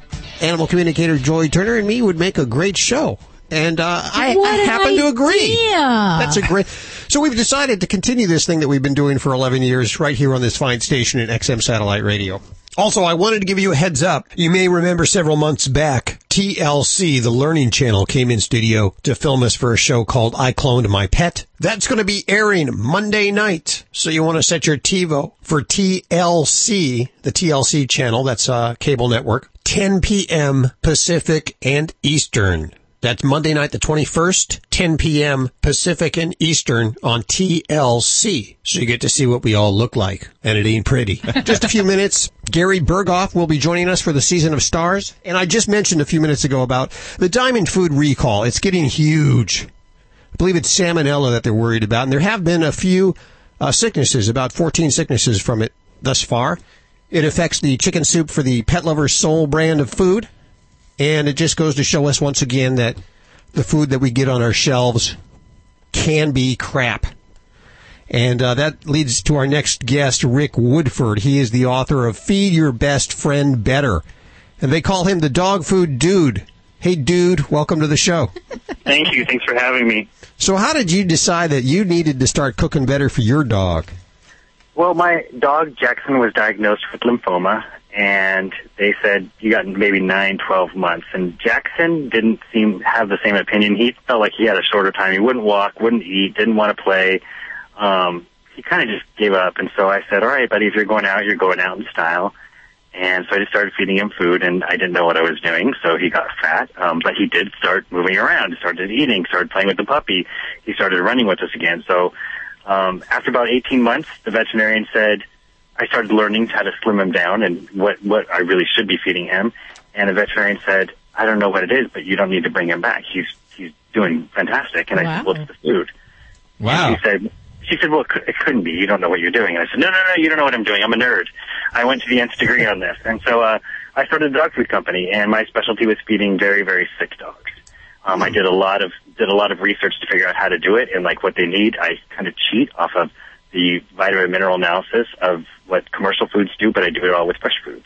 animal communicator Joey Turner and me would make a great show. And uh, I, I happen idea. to agree. That's a great... So we've decided to continue this thing that we've been doing for eleven years right here on this fine station in X M Satellite Radio. Also, I wanted to give you a heads up. You may remember several months back, T L C, the Learning Channel, came in studio to film us for a show called I Cloned My Pet. That's going to be airing Monday night. So you want to set your TiVo for T L C, the T L C channel. That's a cable network. ten p.m. Pacific and Eastern. That's Monday night, the twenty-first, ten p.m. Pacific and Eastern on T L C. So you get to see what we all look like. And it ain't pretty. Just a few minutes, Gary Burghoff will be joining us for the Season of Stars. And I just mentioned a few minutes ago about the Diamond Food recall. It's getting huge. I believe it's salmonella that they're worried about. And there have been a few uh, sicknesses, about fourteen sicknesses from it thus far. It affects the chicken soup for the Pet Lover's Soul brand of food. And it just goes to show us once again that the food that we get on our shelves can be crap. And uh, that leads to our next guest, Rick Woodford. He is the author of Feed Your Best Friend Better. And they call him the dog food dude. Hey, dude, welcome to the show. Thank you. Thanks for having me. So how did you decide that you needed to start cooking better for your dog? Well, my dog Jackson was diagnosed with lymphoma, and they said you got maybe nine, twelve months. And Jackson didn't seem have the same opinion. He felt like he had a shorter time. He wouldn't walk, wouldn't eat, didn't want to play. Um, he kind of just gave up. And so I said, all right, buddy, if you're going out, you're going out in style. And so I just started feeding him food, and I didn't know what I was doing, so he got fat. Um, but he did start moving around, started eating, started playing with the puppy. He started running with us again. So um, after about eighteen months, the veterinarian said, I started learning how to slim him down and what, what I really should be feeding him. And the veterinarian said, I don't know what it is, but you don't need to bring him back. He's he's doing fantastic. And wow. I said, what's the food? Wow. And he said... She said, well, it, could, it couldn't be. You don't know what you're doing. And I said, no, no, no, you don't know what I'm doing. I'm a nerd. I went to the nth degree on this. And so uh, I started a dog food company, and my specialty was feeding very, very sick dogs. Um, I did a lot of did a lot of research to figure out how to do it and, like, what they need. I kind of cheat off of the vitamin mineral analysis of what commercial foods do, but I do it all with fresh foods.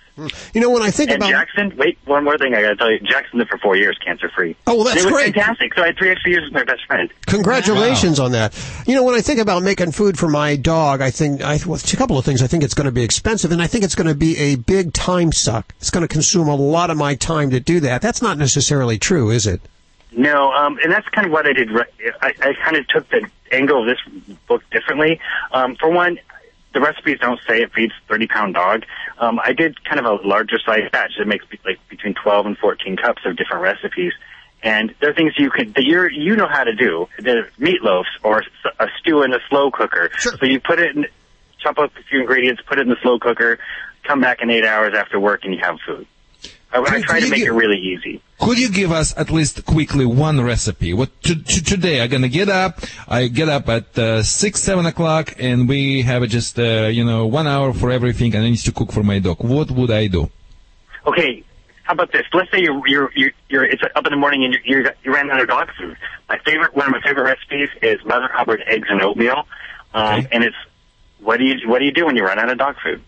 You know, when I think and about... Jackson, wait, one more thing I got to tell you. Jackson lived for four years cancer-free. Oh, well, that's it was great. Fantastic. So I had three extra years with my best friend. Congratulations wow. on that. You know, when I think about making food for my dog, I think... I, well, it's a couple of things. I think it's going to be expensive, and I think it's going to be a big time suck. It's going to consume a lot of my time to do that. That's not necessarily true, is it? No, um, and that's kind of what I did. I, I kind of took the angle of this book differently. Um, for one... The recipes don't say it feeds thirty-pound dog. Um, I did kind of a larger-sized batch that makes like between twelve and fourteen cups of different recipes, and there are things you can that you you know how to do. There's meatloafs or a stew in a slow cooker. Sure. So you put it, in, chop up a few ingredients, put it in the slow cooker, come back in eight hours after work, and you have food. I, I try to make it really easy. Could you give us at least quickly one recipe? What to, to, today I'm gonna get up. I get up at uh, six, seven o'clock, and we have just uh, you know one hour for everything, and I need to cook for my dog. What would I do? Okay, how about this? Let's say you're you're you're, you're it's up in the morning and you're, you're, you ran out of dog food. My favorite, one of my favorite recipes is Mother Hubbard eggs and oatmeal, um, okay. and it's what do you what do you do when you run out of dog food?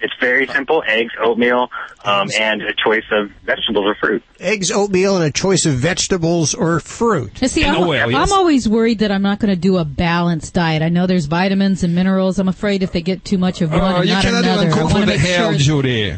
It's very simple, eggs, oatmeal, um, and a choice of vegetables or fruit. Eggs, oatmeal, and a choice of vegetables or fruit. You see, I'm, oil, I'm yes. always worried that I'm not going to do a balanced diet. I know there's vitamins and minerals. I'm afraid if they get too much of one uh, and not another. You cannot even cook for the hell, Judy.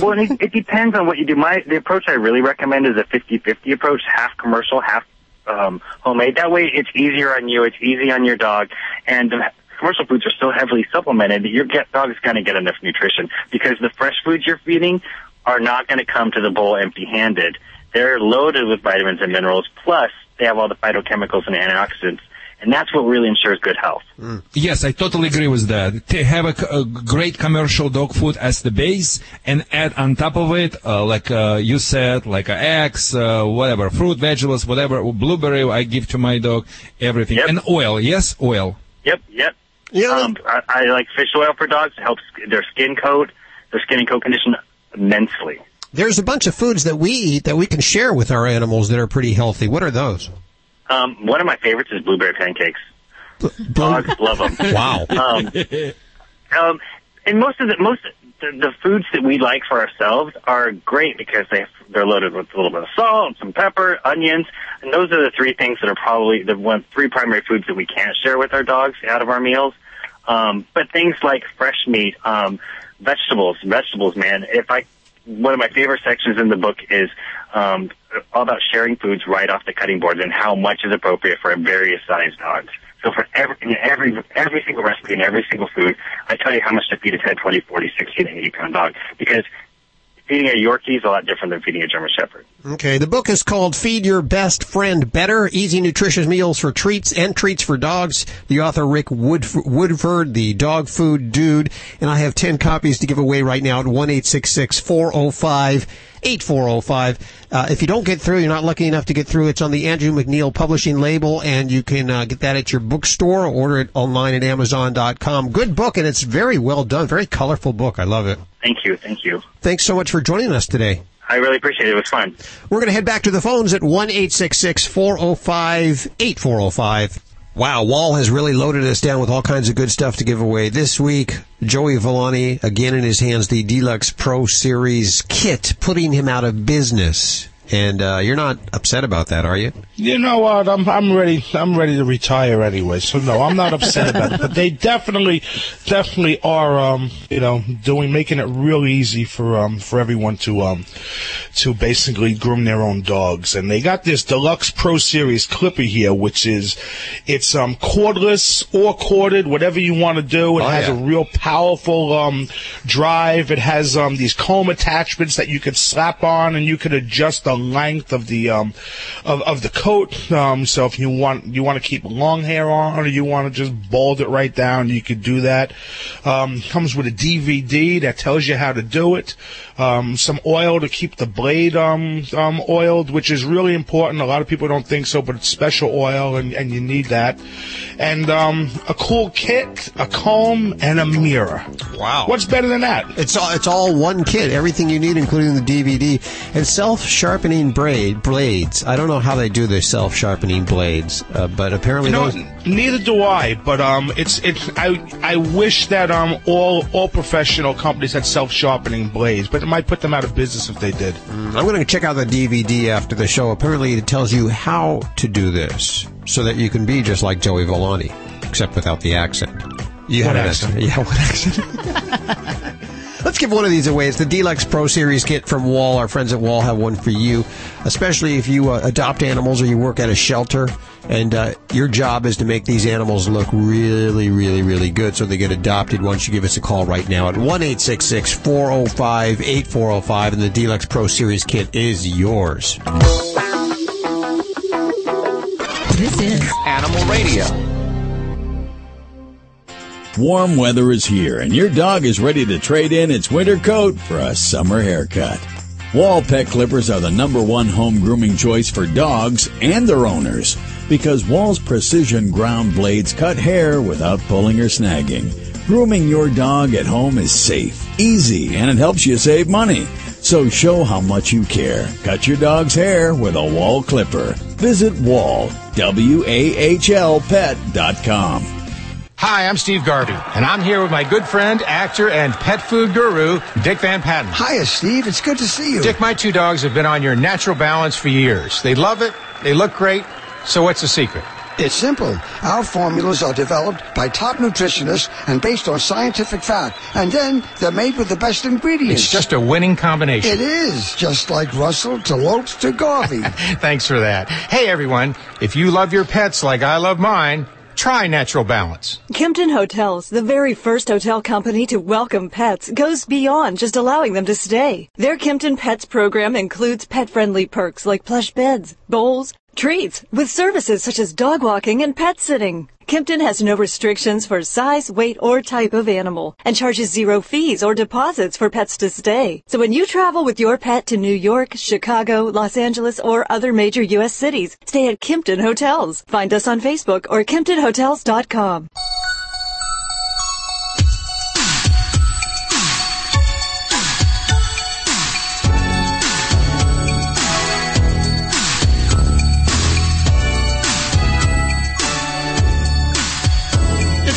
Well, it, it depends on what you do. My The approach I really recommend is a fifty-fifty approach, half commercial, half um, homemade. That way it's easier on you, it's easy on your dog, and... The, commercial foods are so heavily supplemented that your dog is going to get enough nutrition because the fresh foods you're feeding are not going to come to the bowl empty-handed. They're loaded with vitamins and minerals, plus they have all the phytochemicals and antioxidants, and that's what really ensures good health. Mm. Yes, I totally agree with that. They have a, a great commercial dog food as the base and add on top of it, uh, like uh, you said, like uh, eggs, uh, whatever, fruit, vegetables, whatever, blueberry I give to my dog, everything. Yep. And oil, yes, oil. Yep, yep. Yeah. Um, I, I like fish oil for dogs. It helps their skin coat, their skin and coat condition immensely. There's a bunch of foods that we eat that we can share with our animals that are pretty healthy. What are those? Um, one of my favorites is blueberry pancakes. B- dogs love them. Wow. Um, um, and most of the most the, the foods that we like for ourselves are great because they they're loaded with a little bit of salt, some pepper, onions, and those are the three things that are probably the one three primary foods that we can't share with our dogs out of our meals. Um, but things like fresh meat, um, vegetables, vegetables, man. If I, one of my favorite sections in the book is, um, all about sharing foods right off the cutting board and how much is appropriate for various sized dogs. So for every, every, every single recipe and every single food, I tell you how much to feed a ten, twenty, forty, sixty, and eighty pound dog because feeding a Yorkie is a lot different than feeding a German Shepherd. Okay, the book is called Feed Your Best Friend Better, Easy Nutritious Meals for Treats and Treats for Dogs. The author, Rick Woodf- Woodford, the dog food dude. And I have ten copies to give away right now at one eight six six four zero five eight four zero five. Uh, if you don't get through, you're not lucky enough to get through, it's on the Andrew McNeil Publishing label, and you can uh, get that at your bookstore or order it online at amazon dot com. Good book, and it's very well done. Very colorful book. I love it. Thank you. Thank you. Thanks so much for joining us today. I really appreciate it. It was fun. We're going to head back to the phones at one eight six six four zero five eight four zero five. Wow, Wahl has really loaded us down with all kinds of good stuff to give away. This week, Joey Villani, again in his hands, the Deluxe Pro Series kit, putting him out of business. And uh, you're not upset about that, are you? You know what? I'm I'm ready. I'm ready to retire anyway. So no, I'm not upset about it. But they definitely, definitely are. Um, you know, doing making it real easy for um for everyone to um to basically groom their own dogs. And they got this deluxe Pro Series Clipper here, which is it's um cordless or corded, whatever you want to do. It oh, has yeah. a real powerful um drive. It has um these comb attachments that you could slap on, and you could adjust the length of the um of, of the coat. Um, so if you want you want to keep long hair on, or you want to just bald it right down, you could do that. Um, comes with a D V D that tells you how to do it. Um, some oil to keep the blade um, um oiled, which is really important. A lot of people don't think so, but it's special oil, and, and you need that. And um, a cool kit, a comb, and a mirror. Wow! What's better than that? It's all it's all one kit. Everything you need, including the D V D and self-sharpening braid blades. I don't know how they do their self-sharpening blades, uh, but apparently, you know, those... neither do I. But um, it's it's I I wish that um all all professional companies had self-sharpening blades, but it might put them out of business if they did. Mm, I'm going to check out the D V D after the show. Apparently, it tells you how to do this so that you can be just like Joey Villani, except without the accent. You what had accent? An accent. Yeah, what accent? Let's give one of these away. It's the Deluxe Pro Series Kit from Wahl. Our friends at Wahl have one for you, especially if you uh, adopt animals or you work at a shelter, and uh, your job is to make these animals look really, really, really good so they get adopted. Why don't you give us a call right now at one eight six six, four oh five, eight four oh five, and the Deluxe Pro Series Kit is yours. This is Animal Radio. Warm weather is here, and your dog is ready to trade in its winter coat for a summer haircut. Wahl Pet Clippers are the number one home grooming choice for dogs and their owners because Wahl's precision ground blades cut hair without pulling or snagging. Grooming your dog at home is safe, easy, and it helps you save money. So show how much you care. Cut your dog's hair with a Wahl Clipper. Visit Wahl, W A H L pet dot com. Hi, I'm Steve Garvey, and I'm here with my good friend, actor, and pet food guru, Dick Van Patten. Hiya, Steve. It's good to see you. Dick, my two dogs have been on your Natural Balance for years. They love it. They look great. So what's the secret? It's simple. Our formulas are developed by top nutritionists and based on scientific fact. And then they're made with the best ingredients. It's just a winning combination. It is. Just like Russell to Lopes to Garvey. Thanks for that. Hey, everyone. If you love your pets like I love mine, try Natural Balance. Kimpton Hotels, the very first hotel company to welcome pets, goes beyond just allowing them to stay. Their Kimpton Pets program includes pet-friendly perks like plush beds, bowls, treats, with services such as dog walking and pet sitting. Kimpton has no restrictions for size, weight, or type of animal, and charges zero fees or deposits for pets to stay. So when you travel with your pet to New York, Chicago, Los Angeles, or other major U S cities, stay at Kimpton Hotels. Find us on Facebook or Kimpton Hotels dot com.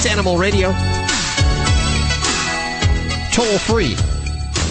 Animal Radio. Toll free.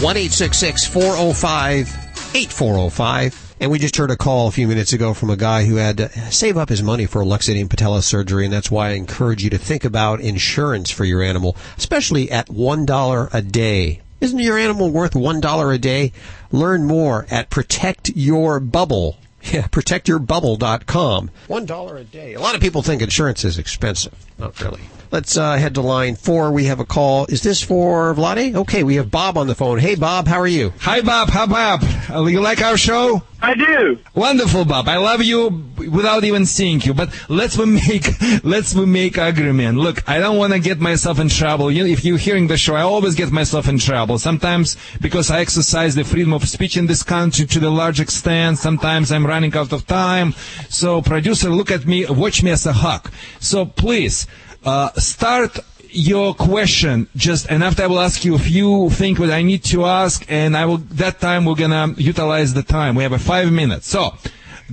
one eight six six, four oh five, eight four oh five. And we just heard a call a few minutes ago from a guy who had to save up his money for luxating patella surgery, and that's why I encourage you to think about insurance for your animal, especially at one dollar a day. Isn't your animal worth one dollar a day? Learn more at Protect Your Bubble. Yeah, protect your bubble dot com. one dollar a day. A lot of people think insurance is expensive. Not really. Let's uh, head to line four. We have a call. Is this for Vladi? Okay, we have Bob on the phone. Hey, Bob, how are you? Hi, Bob. Hi, Bob. Uh, you like our show? I do. Wonderful, Bob. I love you without even seeing you. But let's we make let's we make agreement. Look, I don't want to get myself in trouble. You know, if you're hearing the show, I always get myself in trouble. Sometimes because I exercise the freedom of speech in this country to the large extent. Sometimes I'm running out of time. So, producer, look at me, watch me as a hawk. So, please, uh, start your question, just, and after I will ask you a few things that I need to ask, and I will, that time we're gonna utilize the time. We have a five minutes. So,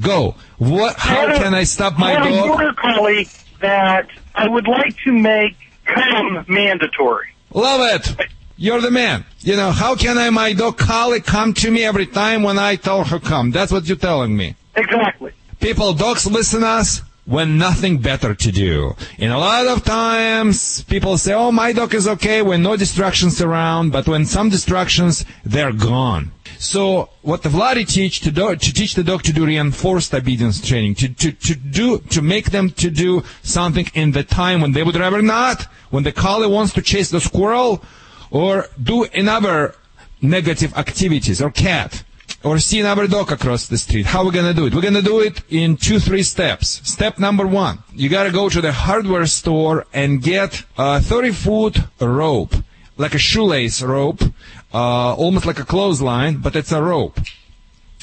go. What, how can I stop my dog? I have a border collie that I would like to make come mandatory. Love it. You're the man. You know, how can I, my dog Collie, come to me every time when I tell her come? That's what you're telling me. Exactly. People, dogs listen to us when nothing better to do. And a lot of times people say, oh, my dog is okay when no distractions around. But when some distractions, they're gone. So what the Vladi teach to, do, to teach the dog to do reinforced obedience training, to, to, to do to make them to do something in the time when they would rather not, when the collie wants to chase the squirrel or do another negative activities or cat or see another dog across the street. How are we going to do it? We're going to do it in two, three steps. Step number one, you got to go to the hardware store and get a thirty-foot rope, like a shoelace rope, uh, almost like a clothesline, but it's a rope.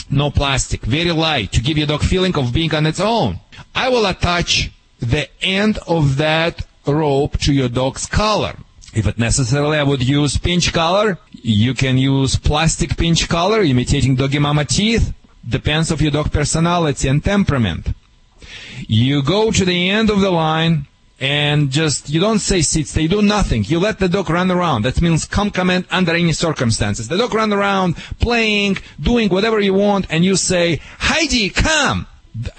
No plastic, very light, to give your dog feeling of being on its own. I will attach the end of that rope to your dog's collar. If it necessarily, I would use pinch collar. You can use plastic pinch collar, imitating doggy mama teeth. Depends on your dog personality and temperament. You go to the end of the line and just, you don't say sit, stay, you do nothing. You let the dog run around. That means come, comment under any circumstances. The dog run around, playing, doing whatever you want, and you say, Heidi, come.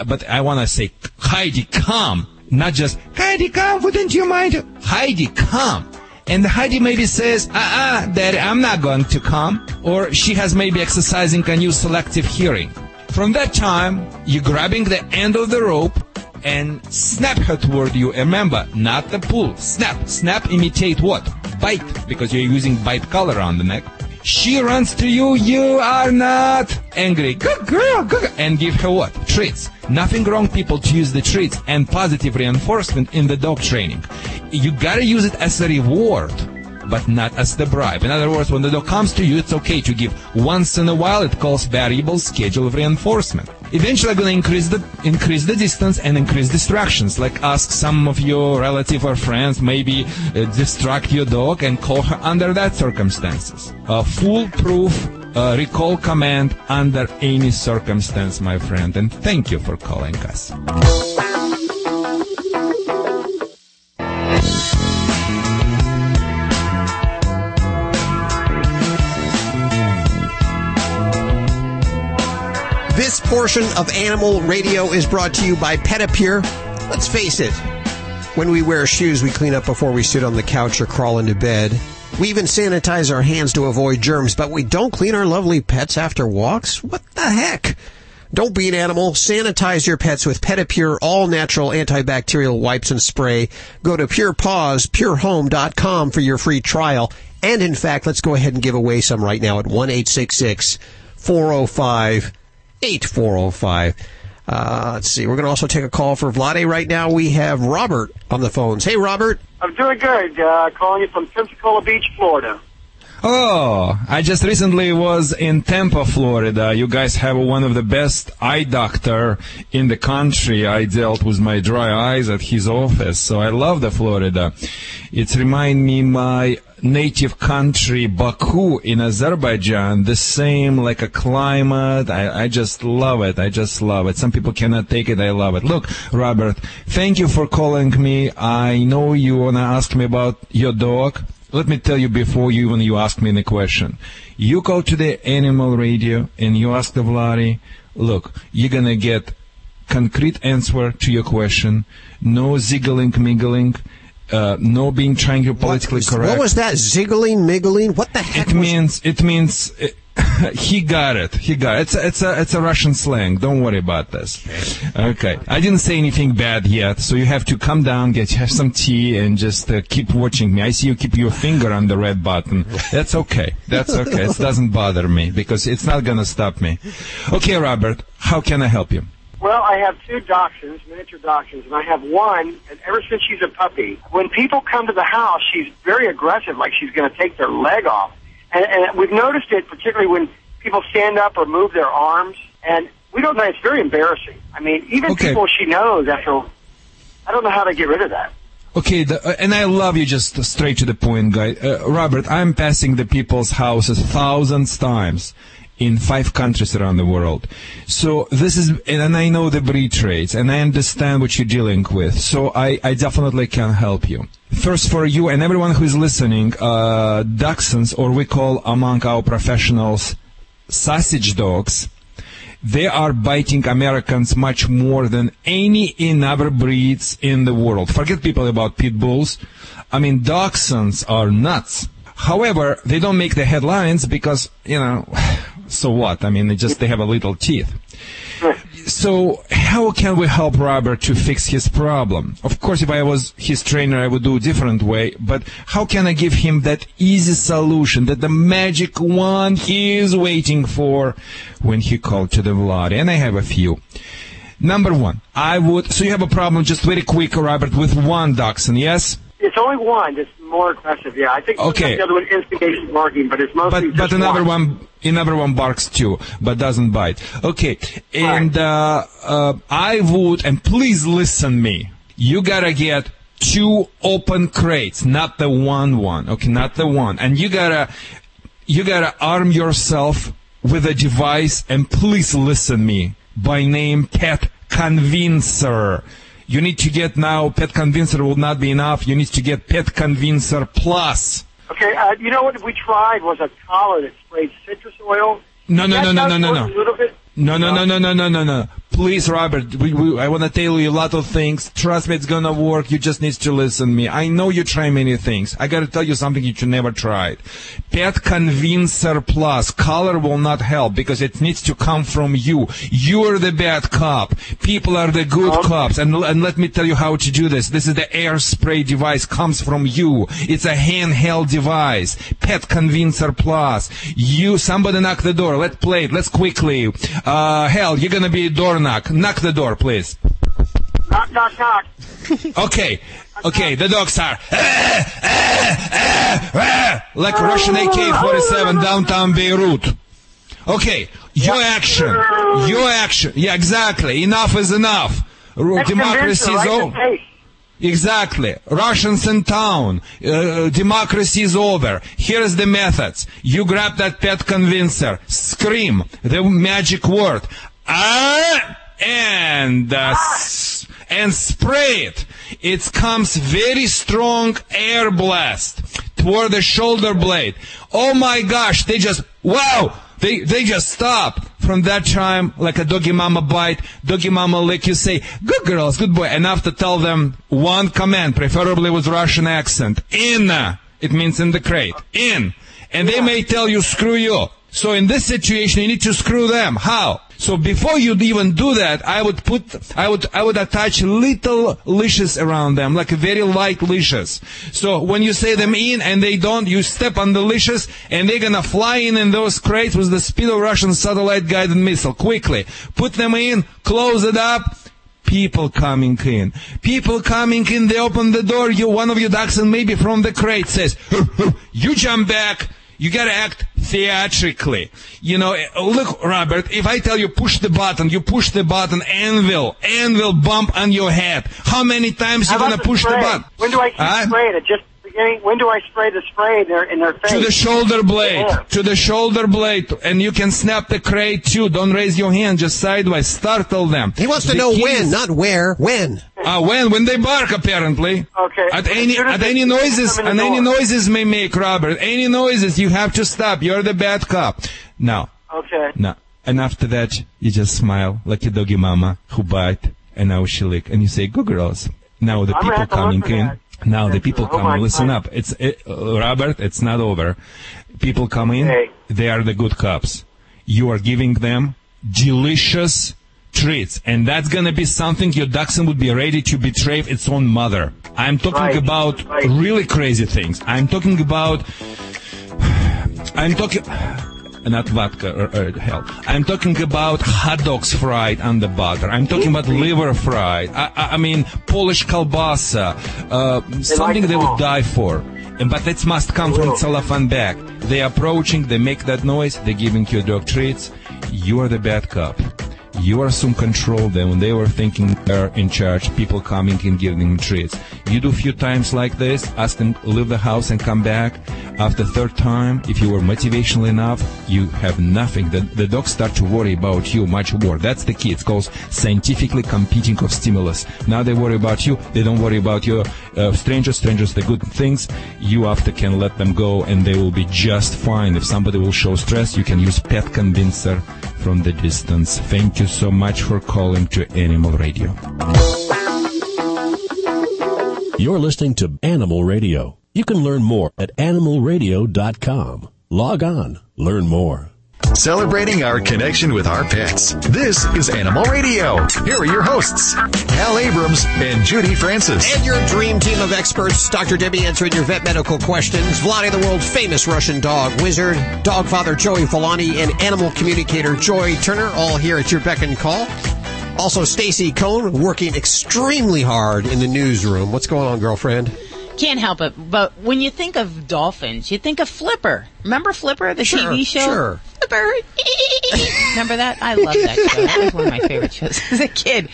But I want to say, Heidi, come. Not just, Heidi, come, wouldn't you mind? Heidi, come. And Heidi maybe says, uh-uh, Daddy, I'm not going to come. Or she has maybe exercising a new selective hearing. From that time, you're grabbing the end of the rope and snap her toward you. Remember, not the pull. Snap. Snap imitate what? Bite. Because you're using bite collar on the neck. She runs to you. You are not angry. Good girl. Good girl. And give her what? Treats. Nothing wrong, people, to use the treats and positive reinforcement in the dog training. You gotta use it as a reward, but not as the bribe. In other words, when the dog comes to you, it's okay to give. Once in a while, it calls variable schedule of reinforcement. Eventually, I'm gonna increase the increase the distance and increase distractions. Like ask some of your relative or friends, maybe uh, distract your dog and call her under that circumstances. A foolproof uh, recall command under any circumstance, my friend. And thank you for calling us. This portion of Animal Radio is brought to you by Peti Pure. Let's face it, when we wear shoes, we clean up before we sit on the couch or crawl into bed. We even sanitize our hands to avoid germs, but we don't clean our lovely pets after walks? What the heck? Don't be an animal. Sanitize your pets with Peti Pure all-natural antibacterial wipes and spray. Go to pure paws pure home dot com for your free trial. And, in fact, let's go ahead and give away some right now at one eight six six four zero five eight four zero five. Uh, let's see. We're going to also take a call for Vlade right now. We have Robert on the phones. Hey, Robert. I'm doing good. Uh, calling you from Pensacola Beach, Florida. Oh, I just recently was in Tampa, Florida. You guys have one of the best eye doctor in the country. I dealt with my dry eyes at his office, so I love the Florida. It reminds me my native country, Baku in Azerbaijan, the same like a climate. I, I just love it. I just love it. Some people cannot take it. I love it. Look, Robert, thank you for calling me. I know you want to ask me about your dog. Let me tell you before you even you ask me the question. You go to the Animal Radio and you ask the Vladi, look, you're going to get concrete answer to your question. No ziggling, mingling. Uh, no being trying to politically what, correct. What was that? Ziggling, mingling? What the heck? It was... means, it means, it, he got it. He got it. It's a, it's a, it's a Russian slang. Don't worry about this. Okay. I didn't say anything bad yet, so you have to come down, get have some tea, and just uh, keep watching me. I see you keep your finger on the red button. That's okay. That's okay. It doesn't bother me because it's not going to stop me. Okay, Robert, how can I help you? Well, I have two dachshunds, miniature dachshunds, and I have one, and ever since she's a puppy, when people come to the house, she's very aggressive, like she's going to take their leg off. And, and we've noticed it, particularly when people stand up or move their arms, and we don't know, it's very embarrassing. I mean, even okay. people she knows, after, I don't know how to get rid of that. Okay, the, uh, and I love you just straight to the point, guy. Uh, Robert, I'm passing the people's houses thousands times in five countries around the world. So this is, and I know the breed traits, and I understand what you're dealing with. So I, I definitely can help you. First, for you and everyone who is listening, uh, dachshunds, or we call among our professionals sausage dogs, they are biting Americans much more than any in other breeds in the world. Forget people about pit bulls. I mean, dachshunds are nuts. However, they don't make the headlines because, you know, so what? I mean, they just they have a little teeth. So how can we help Robert to fix his problem? Of course, if I was his trainer, I would do a different way. But how can I give him that easy solution, that the magic one he is waiting for when he called to the Vladi? And I have a few. Number one, I would... So you have a problem, just very quick, Robert, with one dachshund, yes? It's only one. It's more aggressive, yeah. I think okay. The other one instigation barking, but it's mostly But, but another one. one another one barks too, but doesn't bite. Okay. And uh, uh, I would, and please listen me, you got to get two open crates, not the one one. Okay, not the one. And you got to you got to arm yourself with a device, and please listen me, by name Pet Convincer. You need to get now, Pet Convincer will not be enough. You need to get Pet Convincer Plus. Okay, uh, you know what we tried was a collar that sprayed citrus oil. No, no, no, no, no, no, no. No, no, no, no, no, no, no, no. Please, Robert, we, we, I want to tell you a lot of things. Trust me, it's going to work. You just need to listen to me. I know you try many things. I got to tell you something you should never try. Pet Convincer Plus. Color will not help because it needs to come from you. You're the bad cop. People are the good okay. cops. And, and let me tell you how to do this. This is the air spray device. Comes from you. It's a handheld device. Pet Convincer Plus. You, somebody knock the door. Let's play it. Let's quickly. Uh, hell, you're going to be a door knock. Knock the door, please. Knock, knock, knock. Okay. Okay, the dogs are like Russian A K forty-seven downtown Beirut. Okay, your action. Your action. Yeah, exactly. Enough is enough. Democracy is over. Exactly. Russians in town. Uh, democracy is over. Here's the methods. You grab that Pet Convincer. Scream the magic word. Ah! And, uh, s- and spray it. It comes very strong air blast toward the shoulder blade. Oh my gosh, they just, wow! They they just stop. From that time, like a doggy mama bite, doggy mama lick, you say, good girls, good boy. Enough to tell them one command, preferably with Russian accent. In. It means in the crate. In. And they may tell you, screw you. So in this situation, you need to screw them. How? So before you'd even do that, I would put, I would, I would attach little leashes around them, like very light leashes. So when you say them in and they don't, you step on the leashes and they're gonna fly in in those crates with the speed of Russian satellite guided missile quickly. Put them in, close it up. People coming in. People coming in, they open the door, you, one of your dachshund maybe from the crate says, hur, hur. You jump back. You gotta act theatrically. You know, look, Robert, if I tell you push the button, you push the button, anvil, anvil bump on your head. How many times you gonna push spray? the button? When do I keep uh? spray it? Just beginning, when do I spray the spray in their, in their face? To the shoulder blade. Yeah. To the shoulder blade. And you can snap the crate too. Don't raise your hand, just sideways. Startle them. He wants to the know kids. When, not where. When. Ah, uh, when? When they bark, apparently. Okay. At any, at any noises, at any noises may make, Robert. Any noises, you have to stop. You're the bad cop. No. Okay. No. And after that, you just smile like a doggy mama who bite, and now she lick. And you say, good girls. Now the I'm people coming in. That. Now the people come and listen up. It's it, uh, Robert, it's not over. People come in. They are the good cops. You are giving them delicious treats, and that's gonna be something your dachshund would be ready to betray its own mother. I'm talking right. about right. really crazy things. I'm talking about. I'm talking. Not vodka or, or hell. I'm talking about hot dogs fried on the butter. I'm talking about liver fried. I, I, I mean, Polish kielbasa. Uh, something like they would die for. And, but that must come from cellophane bag. They're approaching, they make that noise, they're giving your dog treats. You are the bad cop. You assume control. Then when they were thinking they're in charge, people coming and giving them treats. You do a few times like this, ask them to leave the house and come back. After third time, if you were motivational enough, you have nothing. The, the dogs start to worry about you much more. That's the key. It's called scientifically competing of stimulus. Now they worry about you. They don't worry about your uh, strangers. Strangers, the good things. You after can let them go and they will be just fine. If somebody will show stress, you can use Pet Convincer from the distance. Thank you so much for calling to Animal Radio. You're listening to Animal Radio. You can learn more at animal radio dot com. Log on, learn more. Celebrating our connection with our pets. This is Animal Radio. Here are your hosts, Hal Abrams and Judy Francis. And your dream team of experts, Doctor Debbie answering your vet medical questions, Vladi, the world's famous Russian dog wizard, dog father Joey Villani, and animal communicator Joey Turner, all here at your beck and call. Also, Stacey Cohen working extremely hard in the newsroom. What's going on, girlfriend? Can't help it, but when you think of dolphins, you think of Flipper. Remember Flipper, the sure, T V show? Sure. Flipper. Remember that? I love that show. That was one of my favorite shows as a kid.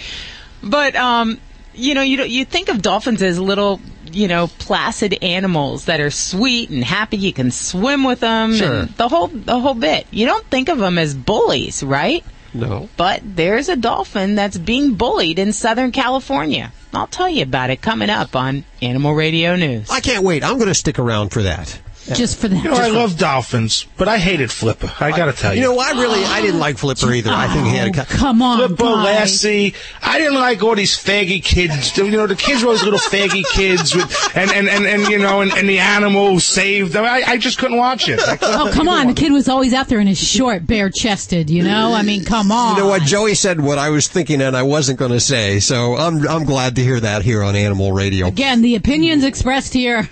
But, um, you know, you you think of dolphins as little, you know, placid animals that are sweet and happy. You can swim with them. Sure. And the whole the whole bit. You don't think of them as bullies, right? No. But there's a dolphin that's being bullied in Southern California. I'll tell you about it coming up on Animal Radio News. I can't wait. I'm going to stick around for that. Just for that. You know, I love dolphins, but I hated Flipper. I got to tell you. You know, I really, I didn't like Flipper either. Oh, I think he had a cut. Come on, Flipper, guy. Lassie. I didn't like all these faggy kids. You know, the kids were always little faggy kids with, and, and, and, and, you know, and, and the animal saved them. I, I just couldn't watch it. Oh, come on. The kid was always out there in his short, bare-chested, you know? I mean, come on. You know what? Joey said what I was thinking and I wasn't going to say, so I'm, I'm glad to hear that here on Animal Radio. Again, the opinions expressed here.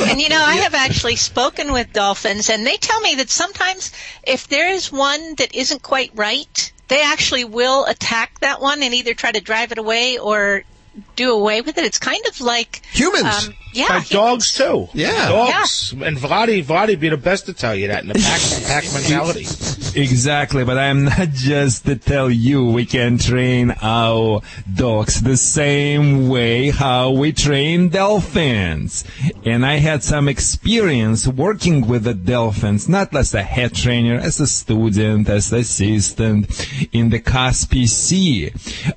And, you know, I have actually spoken with dolphins, and they tell me that sometimes if there is one that isn't quite right, they actually will attack that one and either try to drive it away or do away with it. It's kind of like humans. Um, yeah, like humans. Dogs, too. Yeah. Dogs. Yeah. And Vladi, Vladi be the best to tell you that in the pack, pack mentality. Exactly, but I'm not just to tell you we can train our dogs the same way how we train dolphins. And I had some experience working with the dolphins, not as a head trainer, as a student, as an assistant in the Caspia Sea.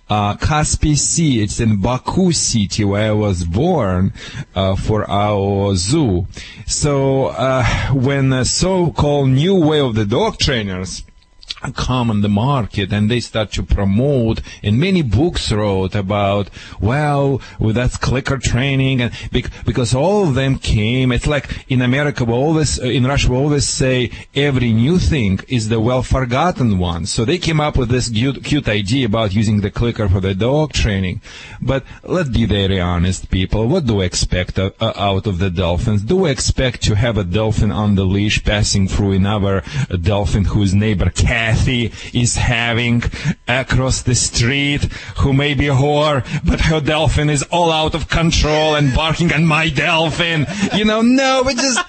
Uh, Caspia Sea, it's in Baku City, where I was born, uh, for our zoo. So uh, when the so-called new way of the dog trainers come on the market and they start to promote, and many books wrote about, well, well that's clicker training, and because all of them came, it's like in America we always, in Russia we always say every new thing is the well forgotten one. So they came up with this cute, cute idea about using the clicker for the dog training. But let's be very honest, people. What do we expect uh, out of the dolphins? Do we expect to have a dolphin on the leash passing through another dolphin whose neighbor cat is having across the street, who may be a whore, but her dolphin is all out of control and barking at my dolphin? You know, no, we're just,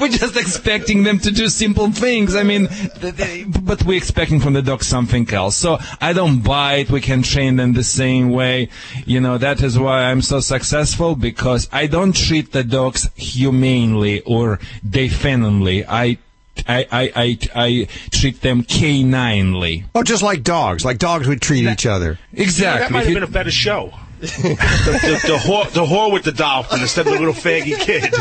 we're just expecting them to do simple things. I mean, they, but we're expecting from the dog something else. So I don't buy it. We can train them the same way. You know, that is why I'm so successful, because I don't treat the dogs humanely or definitely. I I, I, I, I treat them caninely. Oh, just like dogs. Like dogs would treat that, each other. Exactly. Yeah, that might have been a better show. the, the, the, whore, the whore with the dolphin instead of the little faggy kid.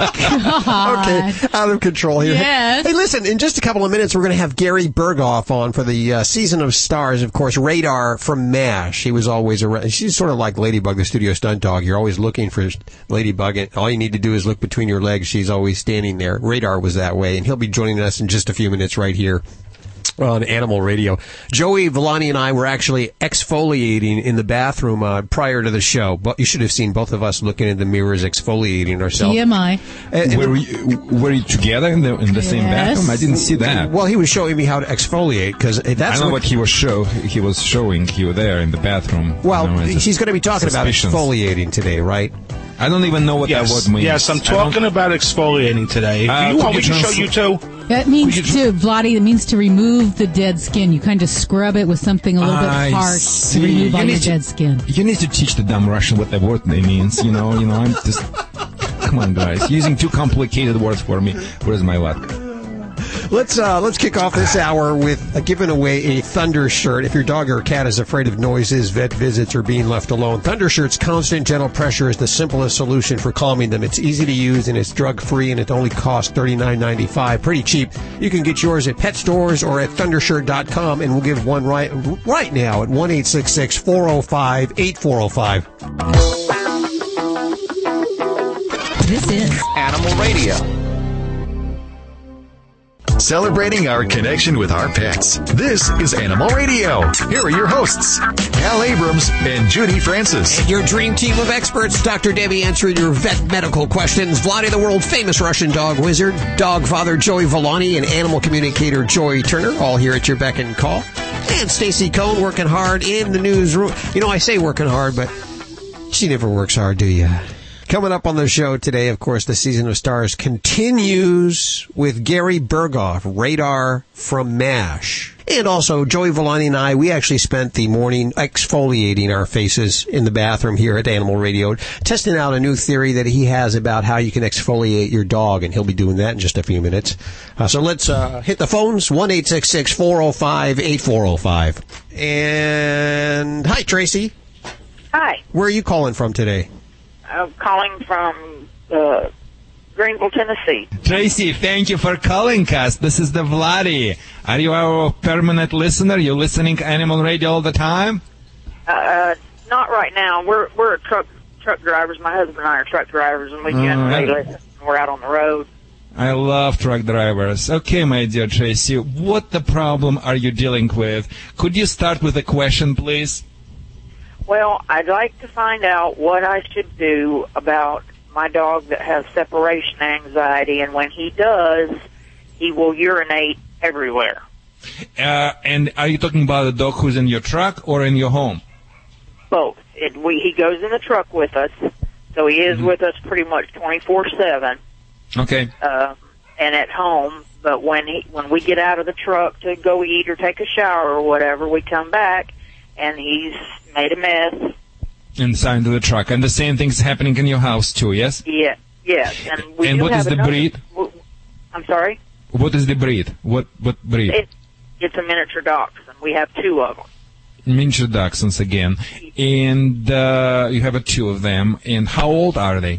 Okay, out of control here. Yes. Hey, listen, in just a couple of minutes, we're going to have Gary Burghoff on for the uh, Season of Stars. Of course, Radar from MASH. He was always around. She's sort of like Ladybug, the studio stunt dog. You're always looking for Ladybug, and all you need to do is look between your legs. She's always standing there. Radar was that way, and he'll be joining us in just a few minutes right here on Animal Radio. Joey Villani and I were actually exfoliating in the bathroom uh, prior to the show. But you should have seen both of us looking in the mirrors, exfoliating ourselves. T M I. And, and were, you, were you together in the, in the yes. same bathroom? I didn't see that. Well, he was showing me how to exfoliate, because that's I know what, what he was show. He was showing you there in the bathroom. Well, you know, he's going to be talking suspicions. about exfoliating today, right? I don't even know what yes. that word means. Yes, I'm talking about exfoliating today. If uh, you want, we can trans- show you too. That means to, Vladi, it means to remove the dead skin. You kind of scrub it with something a little I bit harsh see. to remove you all your to, dead skin. You need to teach the dumb Russian what that word means. You know, you know, I'm just... Come on, guys. Using too complicated words for me. Where's my vodka? Let's uh, let's kick off this hour with uh, giving away a Thunder Shirt. If your dog or cat is afraid of noises, vet visits, or being left alone, Thunder Shirt's constant gentle pressure is the simplest solution for calming them. It's easy to use, and it's drug-free, and it only costs thirty-nine ninety-five. Pretty cheap. You can get yours at pet stores or at thunder shirt dot com, and we'll give one right right now at one eight six six, four oh five, eight four oh five. This is Animal Radio. Celebrating our connection with our pets. This is Animal Radio. Here are your hosts, Hal Abrams and Judy Francis. And your dream team of experts, Doctor Debbie answering your vet medical questions, Vladi the world-famous Russian dog wizard, dog father Joey Villani, and animal communicator Joey Turner, all here at your beck and call. And Stacey Cohen working hard in the newsroom. You know, I say working hard, but she never works hard, do you? Coming up on the show today, of course, the Season of Stars continues with Gary Burghoff, Radar from MASH. And also, Joey Villani and I, we actually spent the morning exfoliating our faces in the bathroom here at Animal Radio, testing out a new theory that he has about how you can exfoliate your dog, and he'll be doing that in just a few minutes. Uh, so let's uh, hit the phones, one eight six six, four oh five, eight four oh five. And hi, Tracy. Hi. Where are you calling from today? I'm calling from uh, Greenville, Tennessee. Tracy, thank you for calling us. This is the Vladi. Are you our permanent listener? You listening to Animal Radio all the time? Uh, uh, not right now. We're we're truck truck drivers. My husband and I are truck drivers, and we can uh, we're out on the road. I love truck drivers. Okay, my dear Tracy, what the problem are you dealing with? Could you start with a question, please? Well, I'd like to find out what I should do about my dog that has separation anxiety, and when he does, he will urinate everywhere. Uh, and are you talking about a dog who's in your truck or in your home? Both. It, we, he goes in the truck with us, so he is mm-hmm. with us pretty much twenty-four seven. Okay. Uh, and at home, but when he, when we get out of the truck to go eat or take a shower or whatever, we come back, and he's made a mess. Inside of the truck. And the same thing's happening in your house, too, yes? Yeah, yes. And, we and what is the another, breed? I'm sorry? What is the breed? What what breed? It, it's a miniature dachshund. We have two of them. Miniature dachshunds again. And uh, you have a two of them. And how old are they?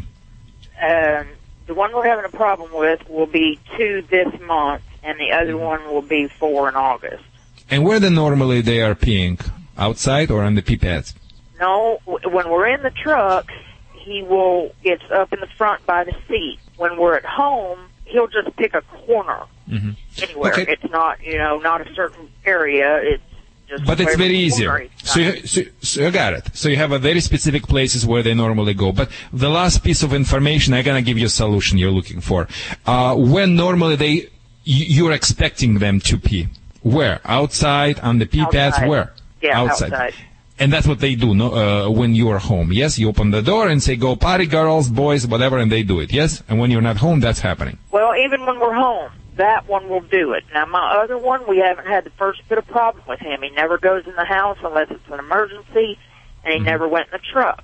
Um, the one we're having a problem with will be two this month, and the other one will be four in August. And where they normally they are peeing? Outside or on the pee pads? No, when we're in the truck, he will, it's up in the front by the seat. When we're at home, he'll just pick a corner mm-hmm. anywhere. Okay. It's not, you know, not a certain area. It's just But it's very easy. So you, so, so you got it. So you have a very specific places where they normally go. But the last piece of information, I'm going to give you a solution you're looking for. Uh, when normally they, you're expecting them to pee. Where? Outside, on the pee outside. pads, where? Yeah, outside. outside. And that's what they do no, uh, when you are home. Yes, you open the door and say, go party, girls, boys, whatever, and they do it. Yes? And when you're not home, that's happening. Well, even when we're home, that one will do it. Now, my other one, we haven't had the first bit of problem with him. He never goes in the house unless it's an emergency, and he mm-hmm. never went in the truck.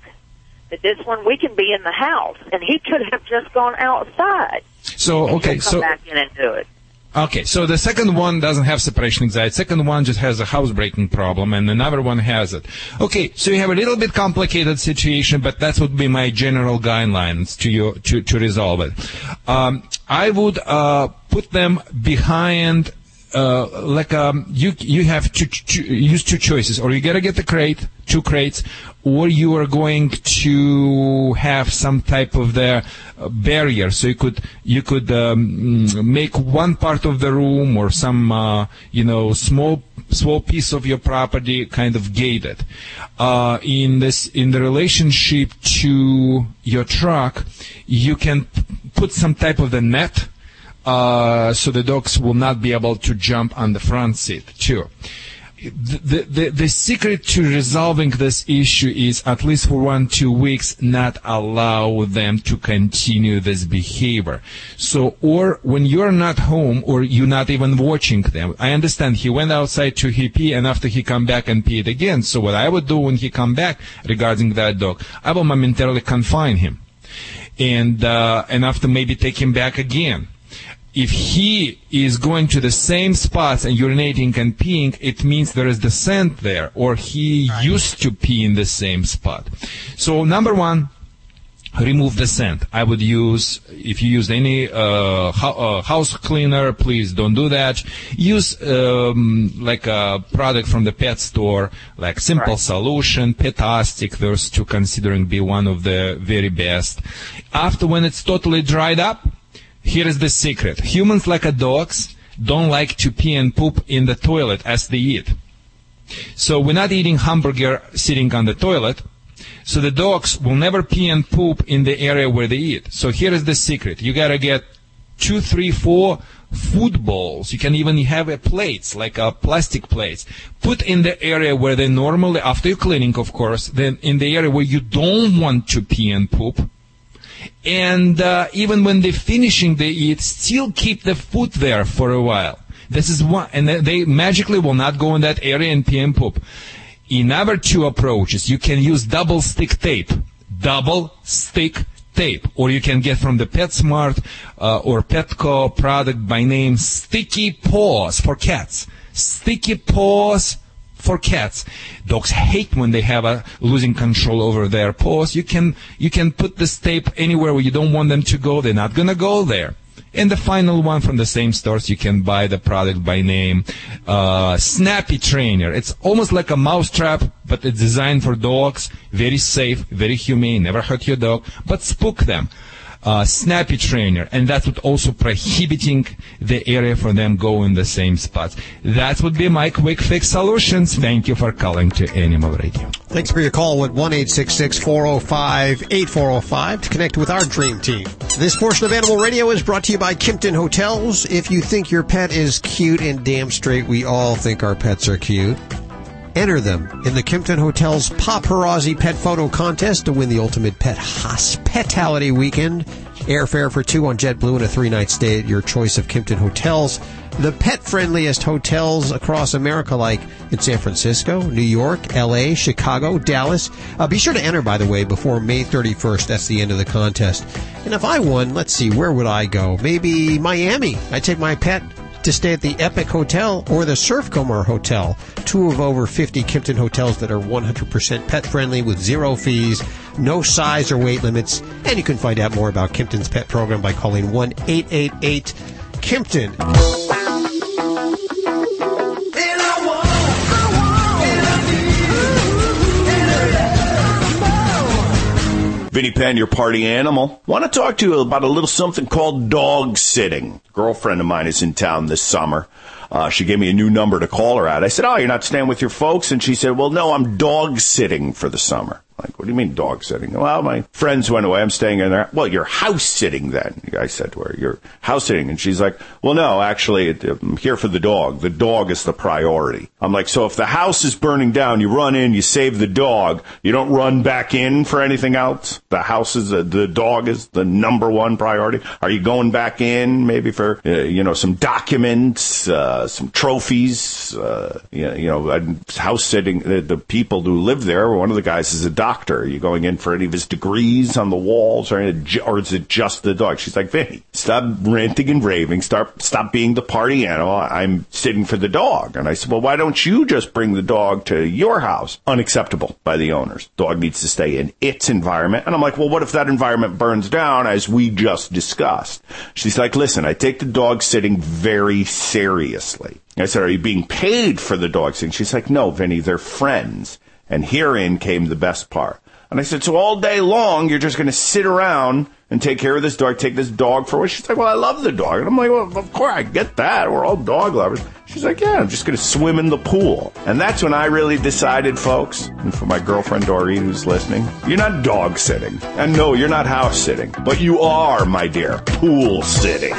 But this one, we can be in the house, and he could have just gone outside. So, okay, so... come back in and do it. Okay, so the second one doesn't have separation anxiety. Second one just has a housebreaking problem, and another one has it. Okay, so you have a little bit complicated situation, but that would be my general guidelines to you to, to resolve it. Um, I would uh, put them behind, uh, like um, you you have to cho- use two choices, or you gotta get the crate, two crates, or you are going to have some type of the barrier, so you could you could um, make one part of the room or some uh, you know small small piece of your property kind of gated. Uh, in this in the relationship to your truck, you can put some type of the net, uh, so the dogs will not be able to jump on the front seat too. The, the the secret to resolving this issue is, at least for one, two weeks, not allow them to continue this behavior. So, or when you're not home or you're not even watching them. I understand he went outside to he pee, and after he come back and peed again. So what I would do when he come back regarding that dog, I will momentarily confine him. And, uh, and after maybe take him back again. If he is going to the same spots and urinating and peeing, it means there is the scent there, or he right. used to pee in the same spot. So number one, remove the scent. I would use, if you use any uh, ho- uh, house cleaner, please don't do that. Use um, like a product from the pet store, like Simple right. Solution, Petastic. Those two considering be one of the very best. After when it's totally dried up, here is the secret. Humans, like dogs, don't like to pee and poop in the toilet as they eat. So we're not eating hamburger sitting on the toilet. So the dogs will never pee and poop in the area where they eat. So here is the secret. You got to get two, three, four food bowls. You can even have a plates, like a plastic plates. Put in the area where they normally, after you're cleaning, of course, then in the area where you don't want to pee and poop. And uh, even when they're finishing they eat, still keep the food there for a while. This is one, and they magically will not go in that area and pee and poop. In other two approaches, you can use double stick tape, double stick tape, or you can get from the PetSmart uh, or Petco product by name Sticky Paws for cats. Sticky Paws for cats. Dogs hate when they have a losing control over their paws. You can you can put this tape anywhere where you don't want them to go. They're not gonna go there. And the final one from the same stores, you can buy the product by name, uh, Snappy Trainer. It's almost like a mousetrap, but it's designed for dogs. Very safe, very humane. Never hurt your dog, but spook them. Uh, Snappy Trainer, and that would also prohibiting the area for them go in the same spots. That would be my quick fix solutions. Thank you for calling to Animal Radio. Thanks for your call at one eight six six, four oh five, eight four oh five to connect with our dream team. This portion of Animal Radio is brought to you by Kimpton Hotels. If you think your pet is cute, and damn straight we all think our pets are cute, enter them in the Kimpton Hotel's Pop Harazi Pet Photo Contest to win the ultimate pet hospitality weekend. Airfare for two on JetBlue and a three-night stay at your choice of Kimpton Hotels. The pet-friendliest hotels across America, like in San Francisco, New York, L A, Chicago, Dallas. Uh, be sure to enter, by the way, before May thirty-first. That's the end of the contest. And if I won, let's see, where would I go? Maybe Miami. I'd take my pet to stay at the Epic Hotel or the Surfcomer Hotel, two of over fifty Kimpton hotels that are one hundred percent pet-friendly with zero fees, no size or weight limits, and you can find out more about Kimpton's pet program by calling one eight eight eight Kimpton. Vinny Penn, your party animal. Want to talk to you about a little something called dog sitting. Girlfriend of mine is in town this summer. Uh, she gave me a new number to call her at. I said, oh, you're not staying with your folks? And she said, well, no, I'm dog sitting for the summer. I'm like, what do you mean dog sitting? Well, my friends went away. I'm staying in their house. Well, you're house sitting then. I said to her, you're house sitting. And she's like, well, no, actually, I'm here for the dog. The dog is the priority. I'm like, so if the house is burning down, you run in, you save the dog. You don't run back in for anything else. The house is, the, the dog is the number one priority. Are you going back in maybe for, uh, you know, some documents, uh, some trophies, uh, you know, house sitting, the, the people who live there, one of the guys is a doctor. Are you going in for any of his degrees on the walls, or, or is it just the dog? She's like, Vinny, stop ranting and raving. Stop, stop being the party animal. I'm sitting for the dog. And I said, well, why don't you just bring the dog to your house? Unacceptable by the owners. Dog needs to stay in its environment. And I'm like, well, what if that environment burns down, as we just discussed? She's like, listen, I take the dog sitting very serious. I said, are you being paid for the dog sitting? She's like, no, Vinny, they're friends. And herein came the best part. And I said, so all day long, you're just going to sit around and take care of this dog, take this dog for a while? She's like, well, I love the dog. And I'm like, well, of course, I get that. We're all dog lovers. She's like, yeah, I'm just going to swim in the pool. And that's when I really decided, folks, and for my girlfriend Doreen who's listening, you're not dog sitting. And no, you're not house sitting. But you are, my dear, pool sitting.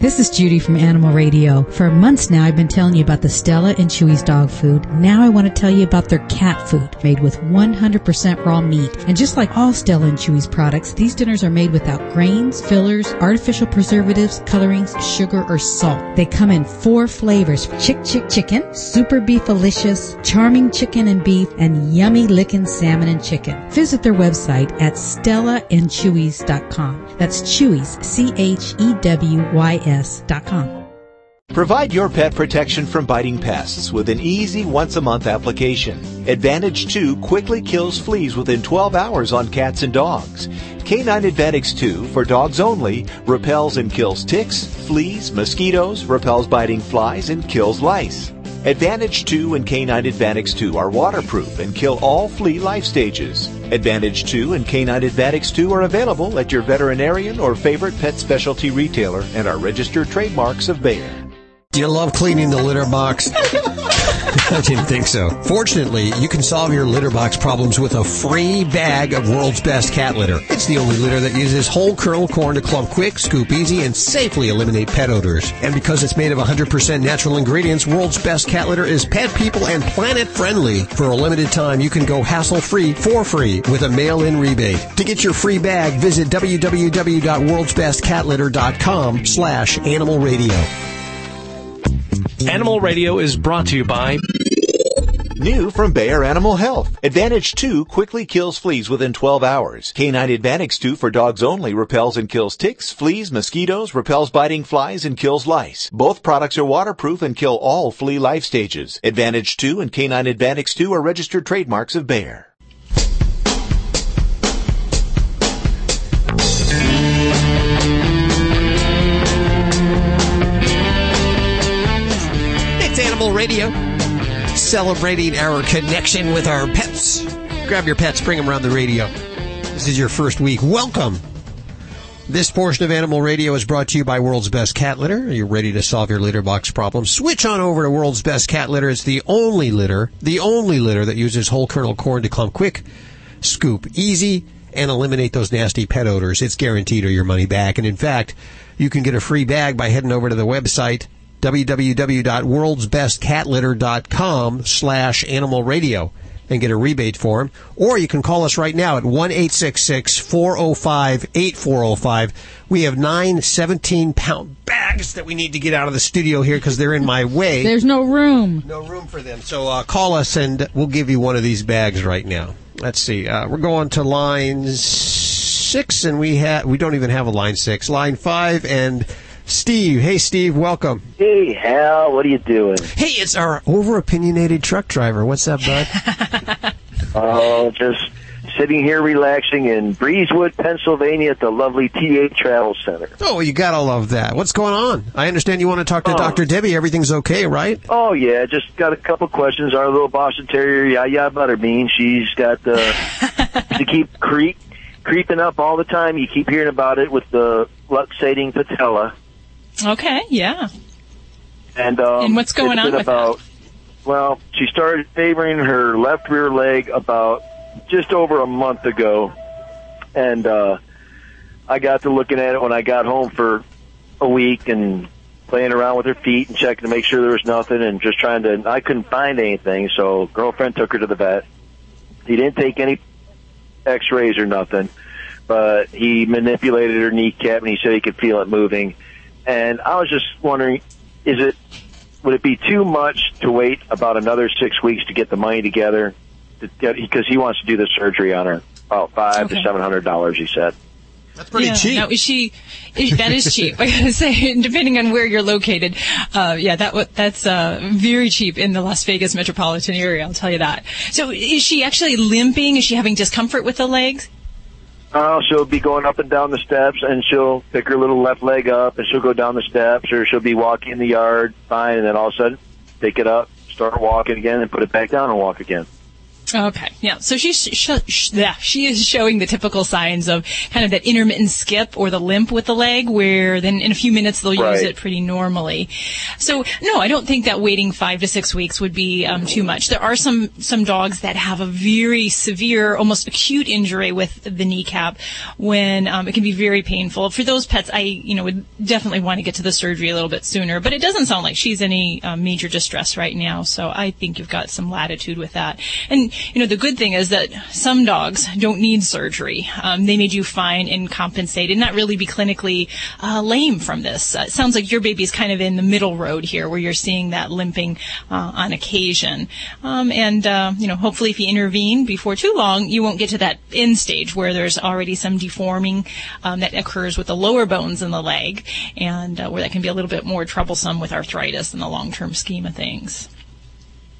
This is Judy from Animal Radio. For months now, I've been telling you about the Stella and Chewy's dog food. Now I want to tell you about their cat food, made with one hundred percent raw meat. And just like all Stella and Chewy's products, these dinners are made without grains, fillers, artificial preservatives, colorings, sugar, or salt. They come in four flavors: Chick Chick Chicken, Super Beefalicious, Charming Chicken and Beef, and Yummy Lickin' Salmon and Chicken. Visit their website at stella and chewy's dot com. That's Chewy's, C H E W Y S dot com. Provide your pet protection from biting pests with an easy once-a-month application. Advantage two quickly kills fleas within twelve hours on cats and dogs. Canine Advantage two, for dogs only, repels and kills ticks, fleas, mosquitoes, repels biting flies, and kills lice. Advantage two and Canine Advantage two are waterproof and kill all flea life stages. Advantage two and Canine Advantage two are available at your veterinarian or favorite pet specialty retailer and are registered trademarks of Bayer. Do you love cleaning the litter box? I didn't think so. Fortunately, you can solve your litter box problems with a free bag of World's Best Cat Litter. It's the only litter that uses whole kernel corn to clump quick, scoop easy, and safely eliminate pet odors. And because it's made of one hundred percent natural ingredients, World's Best Cat Litter is pet, people, and planet friendly. For a limited time, you can go hassle-free for free with a mail-in rebate. To get your free bag, visit w w w dot worlds best cat litter dot com slash animal radio. Animal Radio is brought to you by... New from Bayer Animal Health. Advantage two quickly kills fleas within twelve hours. Canine Advantage two for dogs only repels and kills ticks, fleas, mosquitoes, repels biting flies, and kills lice. Both products are waterproof and kill all flea life stages. Advantage two and Canine Advantage two are registered trademarks of Bayer. Radio, celebrating our connection with our pets. Grab your pets, bring them around the radio. This is your first week. Welcome. This portion of Animal Radio is brought to you by World's Best Cat Litter. Are you ready to solve your litter box problem? Switch on over to World's Best Cat Litter. It's the only litter, the only litter that uses whole kernel corn to clump quick, scoop easy, and eliminate those nasty pet odors. It's guaranteed, or your money back. And in fact, you can get a free bag by heading over to the website w w w dot worlds best cat litter dot com slash animal radio and get a rebate for them. Or you can call us right now at one eight six six, four oh five, eight four oh five. We have nine seventeen-pound bags that we need to get out of the studio here because they're in my way. There's no room. No room for them. So uh, call us, and we'll give you one of these bags right now. Let's see. Uh, we're going to line six, and we ha- we don't even have a line six. Line five, and... Steve. Hey, Steve. Welcome. Hey, Hal. What are you doing? Hey, it's our over-opinionated truck driver. What's up, bud? Oh, uh, just sitting here relaxing in Breezewood, Pennsylvania at the lovely T A Travel Center. Oh, you got to love that. What's going on? I understand you want to talk to oh. Doctor Debbie. Everything's okay, right? Oh, yeah. Just got a couple questions. Our little Boston Terrier, Yaya Butterbean, she's got the, to keep creep, creeping up all the time. You keep hearing about it with the luxating patella. Okay, yeah. And, um, and what's going on with about, that? Well, she started favoring her left rear leg about just over a month ago. And uh, I got to looking at it when I got home for a week and playing around with her feet and checking to make sure there was nothing and just trying to... I couldn't find anything, so girlfriend took her to the vet. He didn't take any x-rays or nothing, but he manipulated her kneecap and he said he could feel it moving. And I was just wondering, is it would it be too much to wait about another six weeks to get the money together? Because to he wants to do the surgery on her, about five okay. to seven hundred dollars. He said that's pretty yeah, cheap. No, is she is, that is cheap. I gotta say, depending on where you're located, uh, yeah, that that's uh, very cheap in the Las Vegas metropolitan area. I'll tell you that. So, is she actually limping? Is she having discomfort with the legs? Oh, she'll be going up and down the steps, and she'll pick her little left leg up, and she'll go down the steps, or she'll be walking in the yard, fine, and then all of a sudden, pick it up, start walking again, and put it back down and walk again. Okay. Yeah. So she's sh- sh- yeah, she is showing the typical signs of kind of that intermittent skip or the limp with the leg, where then in a few minutes they'll right. use it pretty normally. So no, I don't think that waiting five to six weeks would be um, too much. There are some some dogs that have a very severe, almost acute injury with the kneecap, when um, it can be very painful. For those pets, I you know would definitely want to get to the surgery a little bit sooner. But it doesn't sound like she's any uh, major distress right now, so I think you've got some latitude with that. And you know, the good thing is that some dogs don't need surgery. Um, they may do fine and compensate and not really be clinically uh, lame from this. Uh, it sounds like your baby's kind of in the middle road here, where you're seeing that limping uh, on occasion. Um, and, uh, you know, hopefully if you intervene before too long, you won't get to that end stage where there's already some deforming um, that occurs with the lower bones in the leg, and uh, where that can be a little bit more troublesome with arthritis in the long-term scheme of things.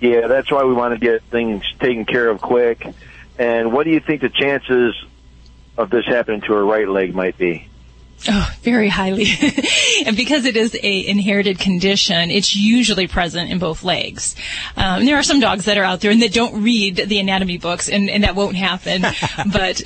Yeah, that's why we want to get things taken care of quick. And what do you think the chances of this happening to her right leg might be? Oh, very highly. And because it is a inherited condition, it's usually present in both legs. Um, there are some dogs that are out there and that don't read the anatomy books, and, and that won't happen. But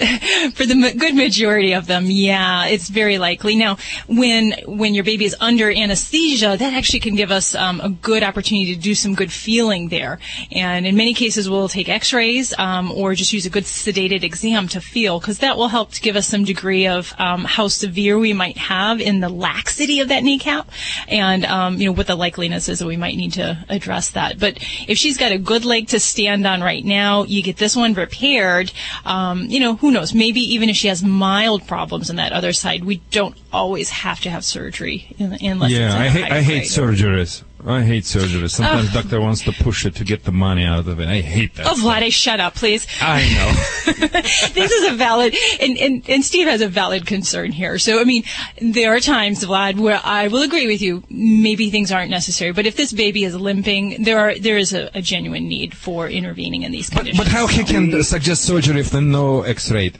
for the good majority of them, yeah, it's very likely. Now, when when your baby is under anesthesia, that actually can give us um, a good opportunity to do some good feeling there. And in many cases, we'll take x-rays um, or just use a good sedated exam to feel, because that will help to give us some degree of um, how severe we might have in the laxity of that kneecap, and um, you know what the likeliness is that we might need to address that. But if she's got a good leg to stand on right now, you get this one repaired. Um, you know, who knows? Maybe even if she has mild problems on that other side, we don't always have to have surgery. Unless yeah, it's in I, hate, I hate surgeries. I hate surgery. Sometimes the uh, doctor wants to push it to get the money out of it. I hate that. Oh, stuff. Vladi, shut up, please. I know. This is a valid, and, and, and Steve has a valid concern here. So, I mean, there are times, Vlad, where I will agree with you. Maybe things aren't necessary. But if this baby is limping, there are there is a, a genuine need for intervening in these conditions. But, but how he can suggest surgery if there's no x-ray?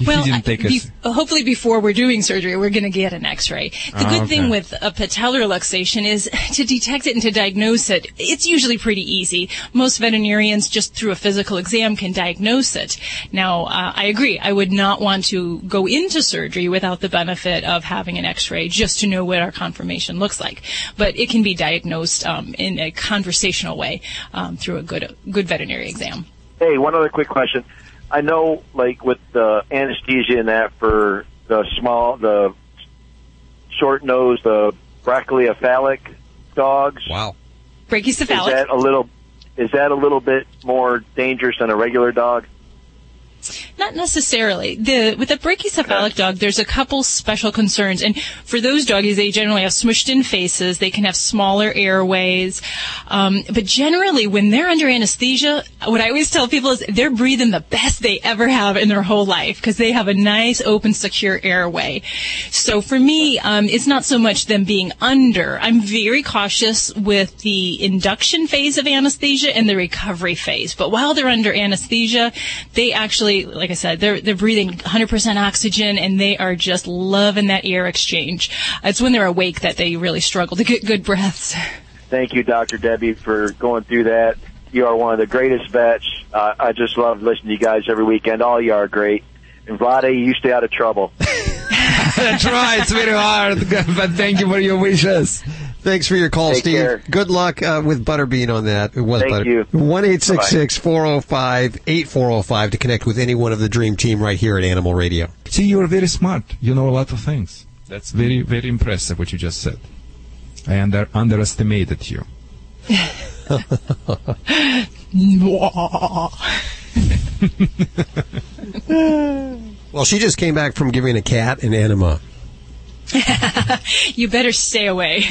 If well, be- hopefully before we're doing surgery, we're going to get an x-ray. The oh, good okay. thing with a patellar luxation is to detect it and to diagnose it. It's usually pretty easy. Most veterinarians, just through a physical exam, can diagnose it. Now, uh, I agree. I would not want to go into surgery without the benefit of having an x-ray just to know what our conformation looks like. But it can be diagnosed um, in a conversational way um, through a good, good veterinary exam. Hey, one other quick question. I know, like, with the anesthesia and that for the small, the short-nosed, the brachycephalic dogs. Wow. Brachycephalic. Is that a little, is that a little bit more dangerous than a regular dog? Not necessarily. The, with a brachycephalic dog, there's a couple special concerns. And for those doggies, they generally have smushed-in faces. They can have smaller airways. Um, but generally, when they're under anesthesia, what I always tell people is they're breathing the best they ever have in their whole life, because they have a nice, open, secure airway. So for me, um, it's not so much them being under. I'm very cautious with the induction phase of anesthesia and the recovery phase. But while they're under anesthesia, they actually, like I said, they're they're breathing one hundred percent oxygen, and they are just loving that air exchange. It's when they're awake that they really struggle to get good breaths. Thank you, Doctor Debbie, for going through that. You are one of the greatest vets. Uh, I just love listening to you guys every weekend. All you are great. And Vladi, you stay out of trouble. That's right. It's very hard, but thank you for your wishes. Thanks for your call, Take Steve. Care. Good luck uh, with Butterbean on that. It was Thank butter. you. one eight six six, four oh five, eight four oh five to connect with any one of the Dream Team right here at Animal Radio. See, you are very smart. You know a lot of things. That's very, very impressive what you just said. I under- underestimated you. Well, she just came back from giving a cat an enema. You better stay away.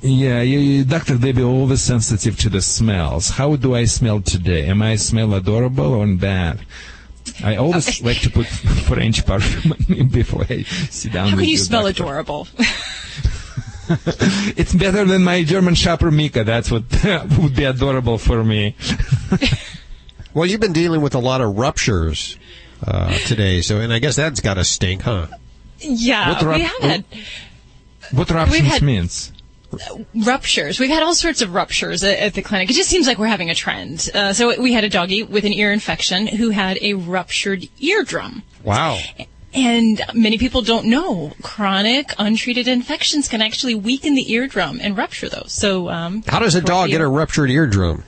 Yeah, you, you, Doctor Debbie, always sensitive to the smells. How do I smell today? Am I smell adorable or bad? I always like to put French perfume on me before I sit down. How can you smell doctor. adorable? It's better than my German Shepherd Mika. That's what would be adorable for me. Well, you've been dealing with a lot of ruptures uh, today, so and I guess that's got to stink, huh? Yeah, what, we had. What, what ruptures means? ruptures. We've had all sorts of ruptures at, at the clinic. It just seems like we're having a trend. Uh, so we had a doggie with an ear infection who had a ruptured eardrum. Wow. And many people don't know chronic untreated infections can actually weaken the eardrum and rupture those. So um, how does a dog get a ruptured eardrum?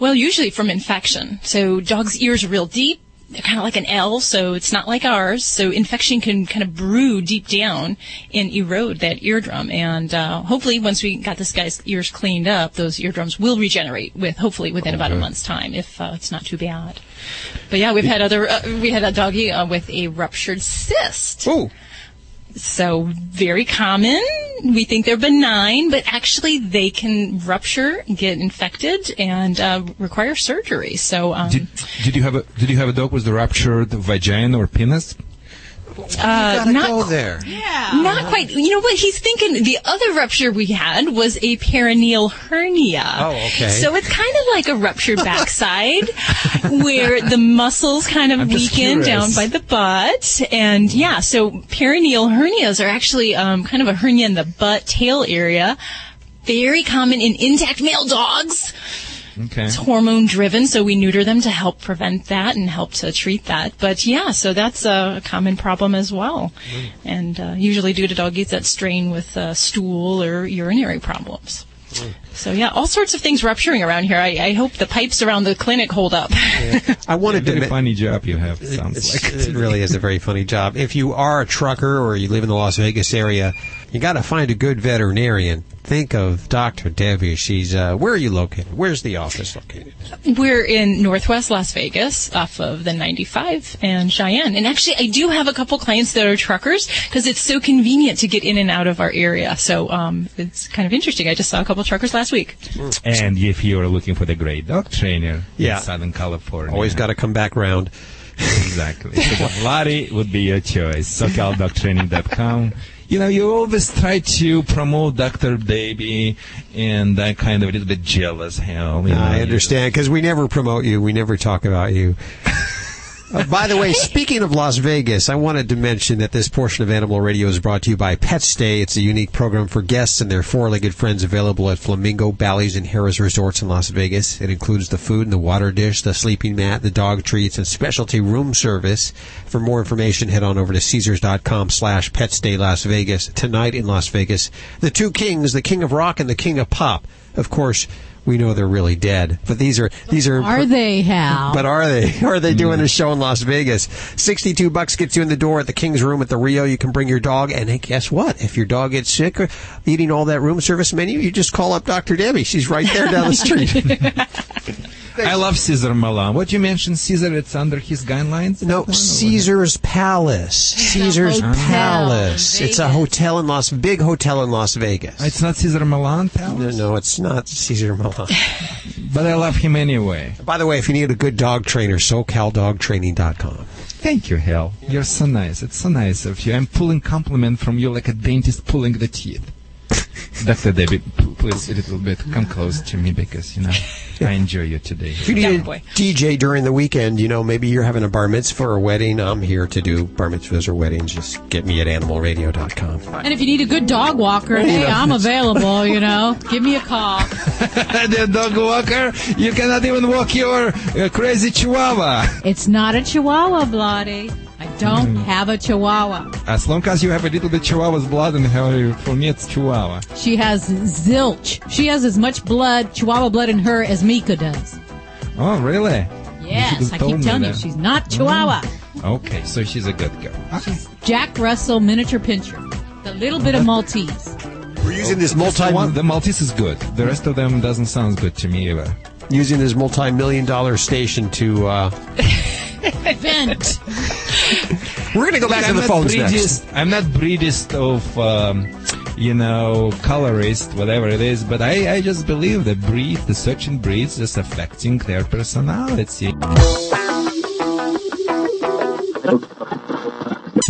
Well, usually from infection. So dogs' ears are real deep. They're kind of like an L, so it's not like ours. So infection can kind of brew deep down and erode that eardrum. And uh, hopefully once we got this guy's ears cleaned up, those eardrums will regenerate with hopefully within okay. about a month's time if uh, it's not too bad. But, yeah, we've had other uh, we had a doggie uh, with a ruptured cyst. Oh. So very common. We think they're benign, but actually they can rupture, get infected, and uh, require surgery. So um, did, did you have a did you have a dog with the ruptured vagina or penis? Uh, you gotta go there. Yeah. Not quite. You know what he's thinking? The other rupture we had was a perineal hernia. Oh, okay. So it's kind of like a ruptured backside where the muscles kind of I'm weaken down by the butt. And, yeah, so perineal hernias are actually um, kind of a hernia in the butt tail area. Very common in intact male dogs. Okay. It's hormone-driven, so we neuter them to help prevent that and help to treat that. But, yeah, so that's a common problem as well. Mm. And uh, usually due to doggies that strain with uh, stool or urinary problems. Mm. So, yeah, all sorts of things rupturing around here. I, I hope the pipes around the clinic hold up. Yeah. I wanted yeah, to... It's a funny job you have, it sounds it's, like. It really is a very funny job. If you are a trucker or you live in the Las Vegas area, you got to find a good veterinarian. Think of Doctor Debbie. She's uh, where are you located? Where's the office located? We're in Northwest Las Vegas, off of the ninety-five and Cheyenne. And actually, I do have a couple clients that are truckers because it's so convenient to get in and out of our area. So um, it's kind of interesting. I just saw a couple truckers last week. And if you're looking for the great dog trainer, yeah. in Southern California, always got to come back round. Exactly. So Vladi would be your choice. SoCal Dog Training dot com. You know, you always try to promote Doctor Debbie, and I'm kind of a little bit jealous. Hell, you know, I understand, because we never promote you. We never talk about you. Uh, by the way, speaking of Las Vegas, I wanted to mention that this portion of Animal Radio is brought to you by Pet Stay. It's a unique program for guests and their four-legged friends available at Flamingo, Bally's, and Harrah's Resorts in Las Vegas. It includes the food and the water dish, the sleeping mat, the dog treats, and specialty room service. For more information, head on over to Caesars.com slash Pet Stay Las Vegas. Tonight in Las Vegas, the two kings, the king of rock and the king of pop. Of course, we know they're really dead, but these are these are. Are they, Hal? But are they? Are they doing a show in Las Vegas? Sixty-two bucks gets you in the door at the King's Room at the Rio. You can bring your dog, and hey, guess what? If your dog gets sick or eating all that room service menu, you just call up Doctor Debbie. She's right there down the street. I love Cesar Millan. What you mentioned, Cesar? It's under his guidelines. No, Caesar's Palace. Caesar's Palace. It's a hotel in Las, big hotel in Las Vegas. It's not Cesar Millan Palace. No, no, it's not Cesar Millan. But I love him anyway. By the way, if you need a good dog trainer, SoCal Dog Training dot com. Thank you, Hal. You're so nice. It's so nice of you. I'm pulling compliment from you like a dentist pulling the teeth. Doctor Debbie, please, a little bit, come close to me because, you know, I enjoy you today. If you need a D J during the weekend, you know, maybe you're having a bar mitzvah or a wedding. I'm here to do bar mitzvahs or weddings. Just get me at animal radio dot com. And if you need a good dog walker, hey, I'm available, you know. Give me a call. The dog walker, you cannot even walk your uh, crazy chihuahua. It's not a chihuahua, Vladi. I don't mm. have a chihuahua. As long as you have a little bit chihuahua's blood in her, for me it's chihuahua. She has zilch. She has as much blood, chihuahua blood in her as Mika does. Oh, really? Yes, I keep telling you, she's not chihuahua. Mm. Okay, so she's a good girl. Okay. She's Jack Russell miniature pincher. The little bit of Maltese. We're using this multi... One, the Maltese is good. The rest of them doesn't sound good to me either. Using this multi-million dollar station to... Uh... Vent. We're going to go back to the phones next. I'm not breedist of, um, you know, colorist, whatever it is, but I, I just believe that breed, the search and breed is just affecting their personality.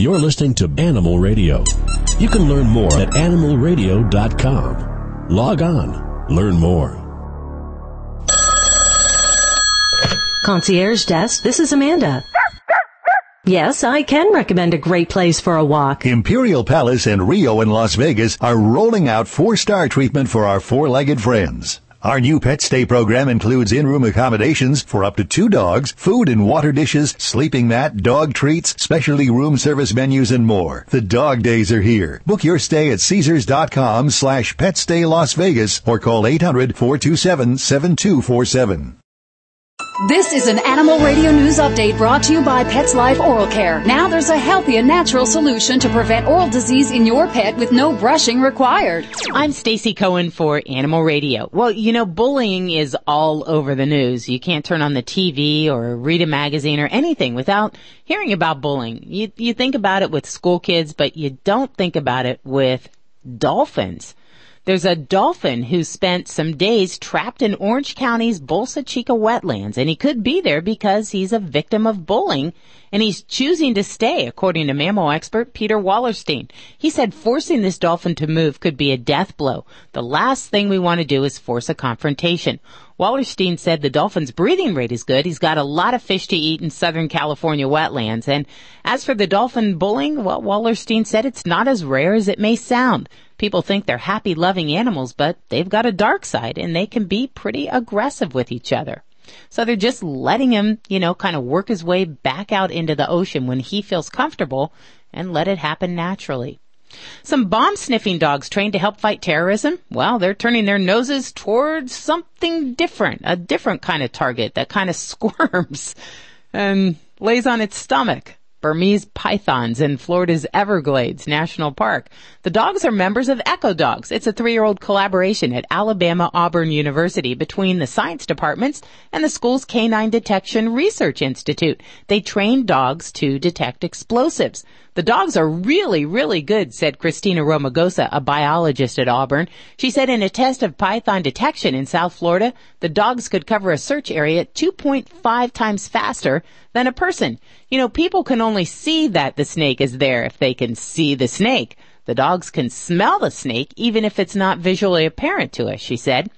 You're listening to Animal Radio. You can learn more at animal radio dot com. Log on. Learn more. Concierge Desk, this is Amanda. Yes, I can recommend a great place for a walk. Imperial Palace and Rio in Las Vegas are rolling out four-star treatment for our four-legged friends. Our new pet stay program includes in-room accommodations for up to two dogs, food and water dishes, sleeping mat, dog treats, specialty room service menus, and more. The dog days are here. Book your stay at Caesars.com slash PetStay Las Vegas or call eight hundred, four two seven, seven two four seven. This is an Animal Radio News Update brought to you by Pets Life Oral Care. Now there's a healthy and natural solution to prevent oral disease in your pet with no brushing required. I'm Stacey Cohen for Animal Radio. Well, you know, bullying is all over the news. You can't turn on the T V or read a magazine or anything without hearing about bullying. You, you think about it with school kids, but you don't think about it with dolphins. There's a dolphin who spent some days trapped in Orange County's Bolsa Chica wetlands, and he could be there because he's a victim of bullying, and he's choosing to stay, according to mammal expert Peter Wallerstein. He said forcing this dolphin to move could be a death blow. The last thing we want to do is force a confrontation. Wallerstein said the dolphin's breathing rate is good. He's got a lot of fish to eat in Southern California wetlands. And as for the dolphin bullying, well, Wallerstein said it's not as rare as it may sound. People think they're happy, loving animals, but they've got a dark side, and they can be pretty aggressive with each other. So they're just letting him, you know, kind of work his way back out into the ocean when he feels comfortable and let it happen naturally. Some bomb-sniffing dogs trained to help fight terrorism, well, they're turning their noses towards something different, a different kind of target that kind of squirms and lays on its stomach. Burmese pythons in Florida's Everglades National Park. The dogs are members of Echo Dogs. It's a three-year-old collaboration at Alabama Auburn University between the science departments and the school's Canine Detection Research Institute. They train dogs to detect explosives. The dogs are really, really good, said Christina Romagosa, a biologist at Auburn. She said in a test of python detection in South Florida, the dogs could cover a search area two point five times faster than a person. You know, people can only see that the snake is there if they can see the snake. The dogs can smell the snake even if it's not visually apparent to us, she said.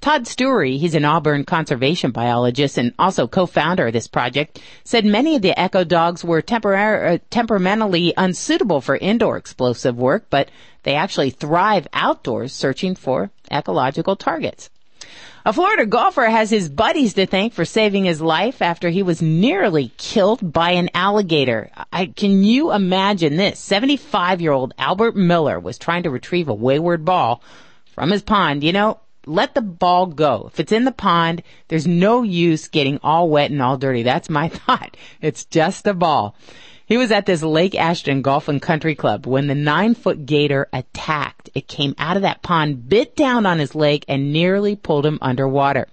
Todd Stewry, he's an Auburn conservation biologist and also co-founder of this project, said many of the Echo Dogs were temporar- uh, temperamentally unsuitable for indoor explosive work, but they actually thrive outdoors searching for ecological targets. A Florida golfer has his buddies to thank for saving his life after he was nearly killed by an alligator. I, can you imagine this? seventy-five-year-old Albert Miller was trying to retrieve a wayward ball from his pond. You know, let the ball go. If it's in the pond, there's no use getting all wet and all dirty. That's my thought. It's just a ball. He was at this Lake Ashton Golf and Country Club when the nine-foot gator attacked. It came out of that pond, bit down on his leg, and nearly pulled him underwater.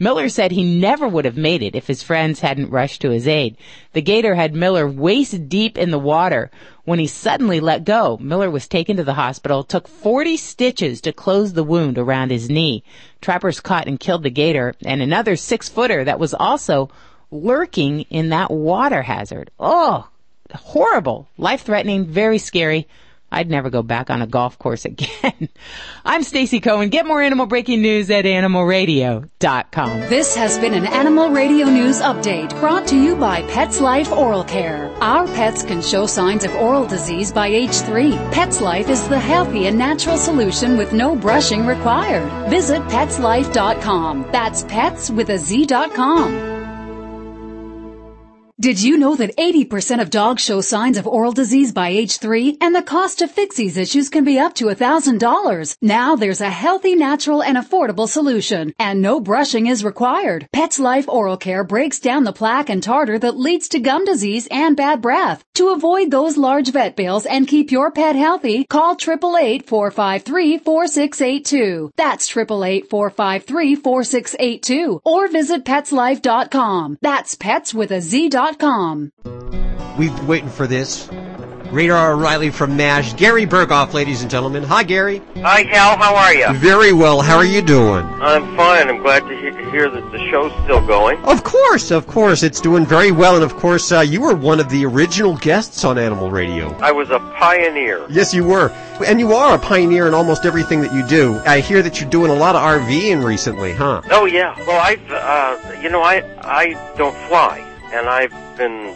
Miller said he never would have made it if his friends hadn't rushed to his aid. The gator had Miller waist deep in the water when he suddenly let go. Miller was taken to the hospital, took forty stitches to close the wound around his knee. Trappers caught and killed the gator and another six-footer that was also lurking in that water hazard. Oh! Horrible, life-threatening, very scary. I'd never go back on a golf course again. I'm Stacey Cohen. Get more animal breaking news at animal radio dot com. This has been an Animal Radio News Update brought to you by Pets Life Oral Care. Our pets can show signs of oral disease by age three. Pets Life is the healthy and natural solution with no brushing required. Visit pets life dot com. That's pets with a Z dot com. Did you know that eighty percent of dogs show signs of oral disease by age three, and the cost to fix these issues can be up to one thousand dollars? Now there's a healthy, natural, and affordable solution, and no brushing is required. Pets Life Oral Care breaks down the plaque and tartar that leads to gum disease and bad breath. To avoid those large vet bills and keep your pet healthy, call eight eight eight, four five three, four six eight two. That's eight eight eight, four five three, four six eight two, or visit pets life dot com. That's pets with a Z dot com. We've been waiting for this. Radar O'Reilly from MASH. Gary Burghoff, ladies and gentlemen. Hi, Gary. Hi, Hal. How are you? Very well. How are you doing? I'm fine. I'm glad to hear that the show's still going. Of course, of course. It's doing very well. And, of course, uh, you were one of the original guests on Animal Radio. I was a pioneer. Yes, you were. And you are a pioneer in almost everything that you do. I hear that you're doing a lot of RVing recently, huh? Oh, yeah. Well, I've, uh, you know, I I don't fly. And I've been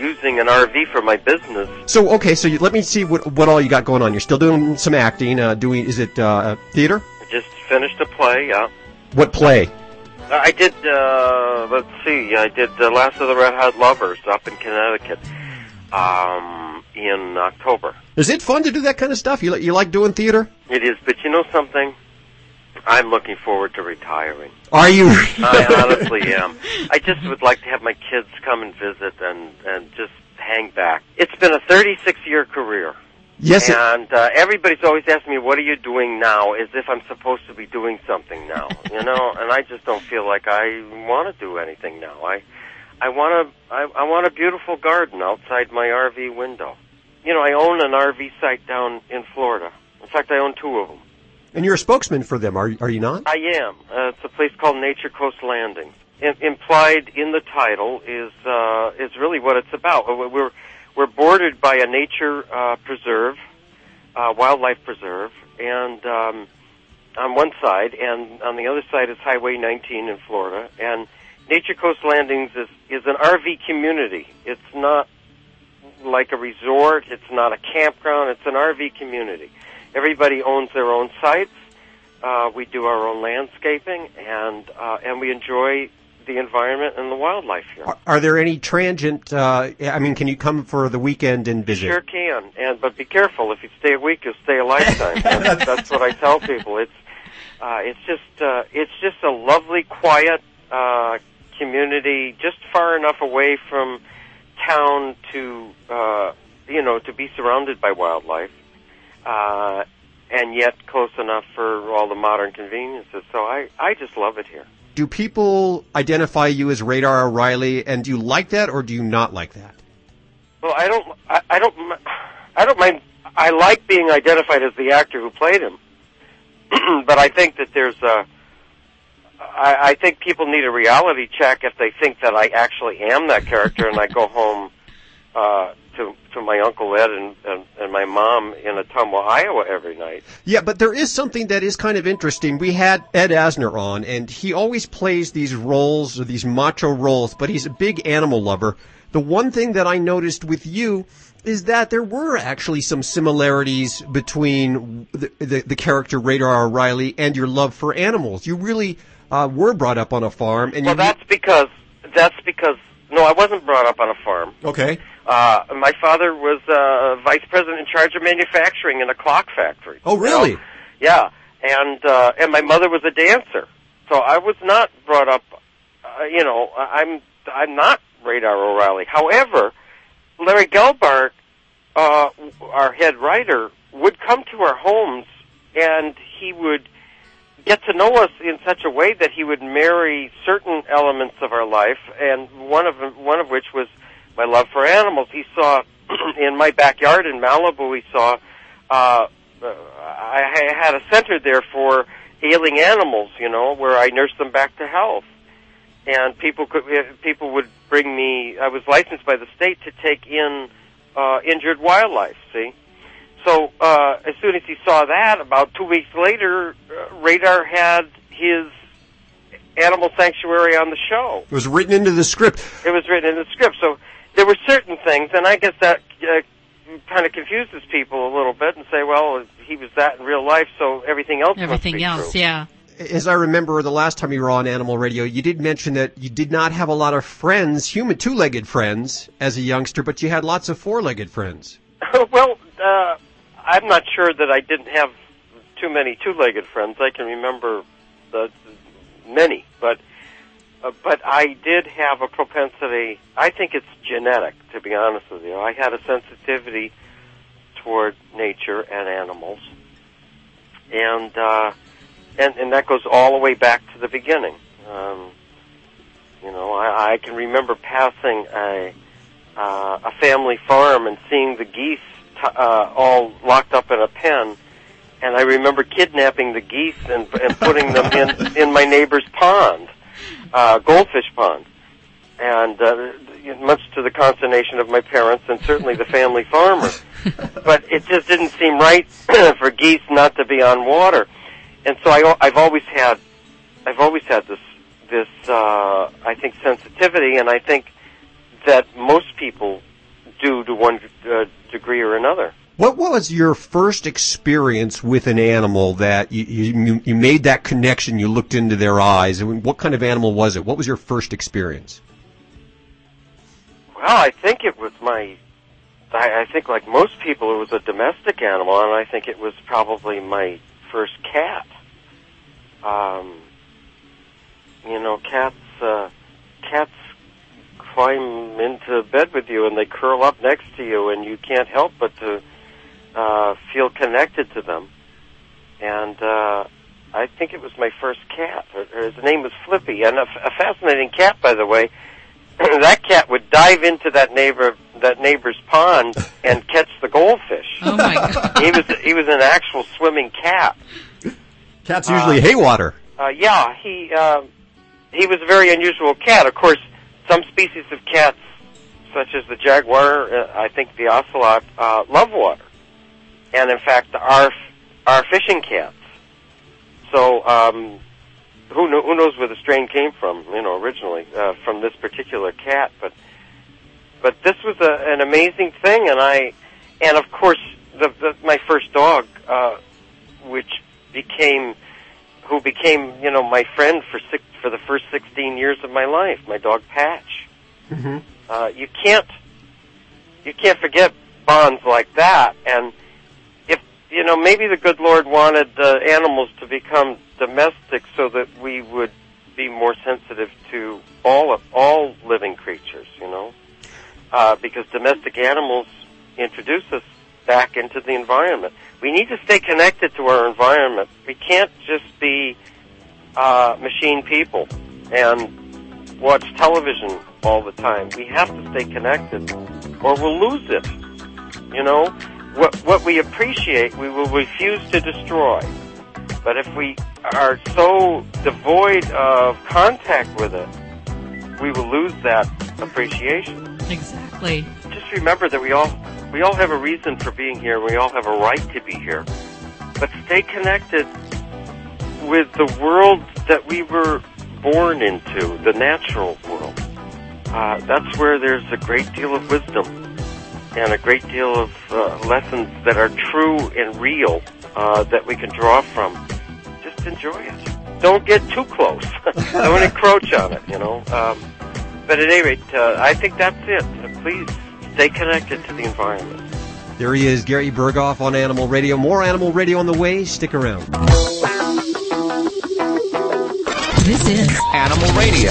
using an R V for my business. So, okay, so you, let me see what what all you got going on. You're still doing some acting. Uh, doing is it uh, theater? I just finished a play, yeah. What play? I did, uh, let's see, I did The Last of the Red Hot Lovers up in Connecticut um, in October. Is it fun to do that kind of stuff? You, you like doing theater? It is, but you know something? I'm looking forward to retiring. Are you? I honestly am. I just would like to have my kids come and visit and, and just hang back. It's been a thirty-six year career. Yes. It- and uh, everybody's always asking me, what are you doing now, as if I'm supposed to be doing something now, you know? And I just don't feel like I want to do anything now. I I want a, I, I want a beautiful garden outside my R V window. You know, I own an R V site down in Florida. In fact, I own two of them. And you're a spokesman for them, are are you not? I am. Uh, it's a place called Nature Coast Landing. In, implied in the title is uh, is really what it's about. We're we're bordered by a nature uh, preserve, uh, wildlife preserve, and um, on one side, and on the other side is Highway nineteen in Florida. And Nature Coast Landings is is an R V community. It's not like a resort. It's not a campground. It's an R V community. Everybody owns their own sites. Uh, we do our own landscaping, and uh, and we enjoy the environment and the wildlife here. Are, are there any transient? Uh, I mean, can you come for the weekend and visit? Sure can, and but be careful. If you stay a week, you'll stay a lifetime. that's, that's what I tell people. It's uh, it's just uh, it's just a lovely, quiet uh, community, just far enough away from town to uh, you know to be surrounded by wildlife. Uh, and yet close enough for all the modern conveniences. So I, I just love it here. Do people identify you as Radar O'Reilly, and do you like that, or do you not like that? Well, I don't, I, I don't, I don't mind. I like being identified as the actor who played him, but I think that there's a, I, I think people need a reality check if they think that I actually am that character, and I go home, uh, To, to my Uncle Ed and, and, and my mom in Ottumwa, Iowa every night. Yeah, but there is something that is kind of interesting. We had Ed Asner on, and he always plays these roles, or these macho roles, but he's a big animal lover. The one thing that I noticed with you is that there were actually some similarities between the, the, the character Radar O'Reilly and your love for animals. You really uh, were brought up on a farm. And well, you that's because, that's because, no, I wasn't brought up on a farm. Okay. Uh, my father was uh, vice president in charge of manufacturing in a clock factory. Oh, really? So, yeah, and uh, and my mother was a dancer, so I was not brought up. Uh, you know, I'm I'm not Radar O'Reilly. However, Larry Gelbart, uh, our head writer, would come to our homes, and he would get to know us in such a way that he would marry certain elements of our life, and one of one of which was my love for animals. He saw in my backyard in Malibu, he saw, uh, I had a center there for ailing animals, you know, where I nursed them back to health. And people could, people would bring me, I was licensed by the state to take in, uh, injured wildlife, see? So, uh, as soon as he saw that, about two weeks later, uh, Radar had his animal sanctuary on the show. It was written into the script. It was written in the script, so there were certain things, and I guess that uh, kind of confuses people a little bit and say, well, he was that in real life, so everything else Everything must be else, true. Yeah. As I remember the last time you were on Animal Radio, you did mention that you did not have a lot of friends, human two-legged friends, as a youngster, but you had lots of four-legged friends. well, uh, I'm not sure that I didn't have too many two-legged friends. I can remember the many, but uh, but I did have a propensity. I think it's genetic, to be honest with you. I had a sensitivity toward nature and animals, and uh, and and that goes all the way back to the beginning. Um, you know, I, I can remember passing a uh, a family farm and seeing the geese t- uh, all locked up in a pen. And I remember kidnapping the geese and, and putting them in, in my neighbor's pond, uh, goldfish pond. And uh, much to the consternation of my parents and certainly the family farmer. But it just didn't seem right for geese not to be on water. And so I, I've always had, I've always had this, this, uh, I think sensitivity, and I think that most people do to one uh, degree or another. What was your first experience with an animal that you, you you made that connection, you looked into their eyes? And what kind of animal was it? What was your first experience? Well, I think it was my, I, I think like most people, it was a domestic animal, and I think it was probably my first cat. Um, you know, cats, uh, cats climb into bed with you, and they curl up next to you, and you can't help but to Uh, feel connected to them, and uh, I think it was my first cat. Her, her, his name was Flippy, and a, f- a fascinating cat, by the way. That cat would dive into that neighbor that neighbor's pond and catch the goldfish. Oh my God! He was he was an actual swimming cat. Cats usually uh, hay water. Uh, yeah, he uh, he was a very unusual cat. Of course, some species of cats, such as the jaguar, uh, I think the ocelot, uh, love water. And in fact, our our fishing cats. So um, who kn- who knows where the strain came from? You know, originally uh, from this particular cat. But but this was a, an amazing thing, and I and of course the, the, my first dog, uh, which became who became you know my friend for six, for the first sixteen years of my life. My dog Patch. Mm-hmm. Uh, you can't you can't forget bonds like that, and. You know, maybe the good Lord wanted uh, animals to become domestic so that we would be more sensitive to all of, all living creatures, you know, uh, because domestic animals introduce us back into the environment. We need to stay connected to our environment. We can't just be uh, machine people and watch television all the time. We have to stay connected or we'll lose it, you know. What, what we appreciate, we will refuse to destroy. But if we are so devoid of contact with it, we will lose that appreciation. Exactly. Just remember that we all we all have a reason for being here. We all have a right to be here. But stay connected with the world that we were born into, the natural world. Uh, that's where there's a great deal of wisdom. And a great deal of uh, lessons that are true and real uh, that we can draw from. Just enjoy it. Don't get too close. Don't encroach on it, you know. Um, but at any rate, uh, I think that's it. So please stay connected to the environment. There he is, Gary Burghoff on Animal Radio. More Animal Radio on the way. Stick around. This is Animal Radio.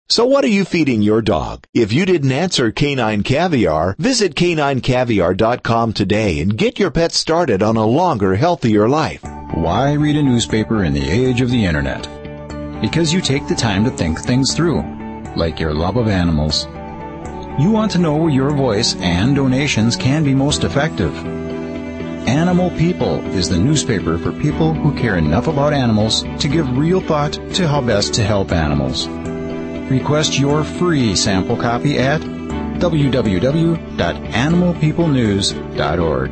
So what are you feeding your dog? If you didn't answer Canine Caviar, visit canine caviar dot com today and get your pet started on a longer, healthier life. Why read a newspaper in the age of the internet? Because you take the time to think things through, like your love of animals. You want to know where your voice and donations can be most effective. Animal People is the newspaper for people who care enough about animals to give real thought to how best to help animals. Request your free sample copy at w w w dot animal people news dot org.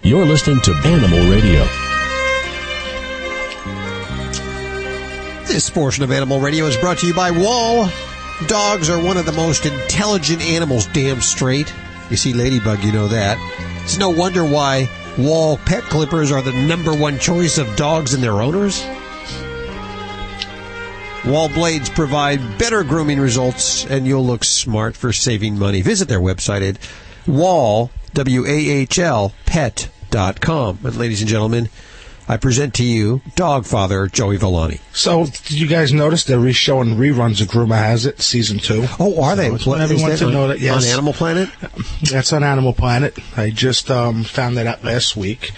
You're listening to Animal Radio. This portion of Animal Radio is brought to you by Wahl. Dogs are one of the most intelligent animals, damn straight. You see Ladybug, you know that. It's no wonder why Wahl pet clippers are the number one choice of dogs and their owners. Wahl blades provide better grooming results, and you'll look smart for saving money. Visit their website at Wahl, W A H L, pet dot com. And ladies and gentlemen, I present to you dog father Joey Villani. So, did you guys notice they're re-showing reruns of Groomer Has It, season two? Oh, are so they? Pl- everyone to on, know that, yes. On Animal Planet? That's on Animal Planet. I just um, found that out last week.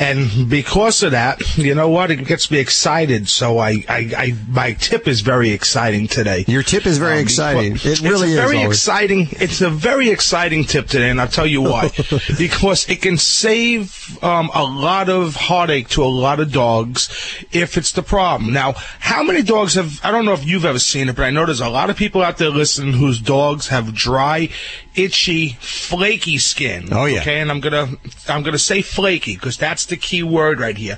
And because of that, you know what? It gets me excited. So, I, I, I my tip is very exciting today. Your tip is very um, exciting. It really it's is. Very exciting. It's a very exciting tip today, and I'll tell you why. Because it can save um, a lot of heartache to a lot of dogs if it's the problem. Now, how many dogs have, I don't know if you've ever seen it, but I know there's a lot of people out there listening whose dogs have dry, itchy, flaky skin. Oh, yeah. Okay, and I'm going to I'm gonna say flaky because that's the key word right here.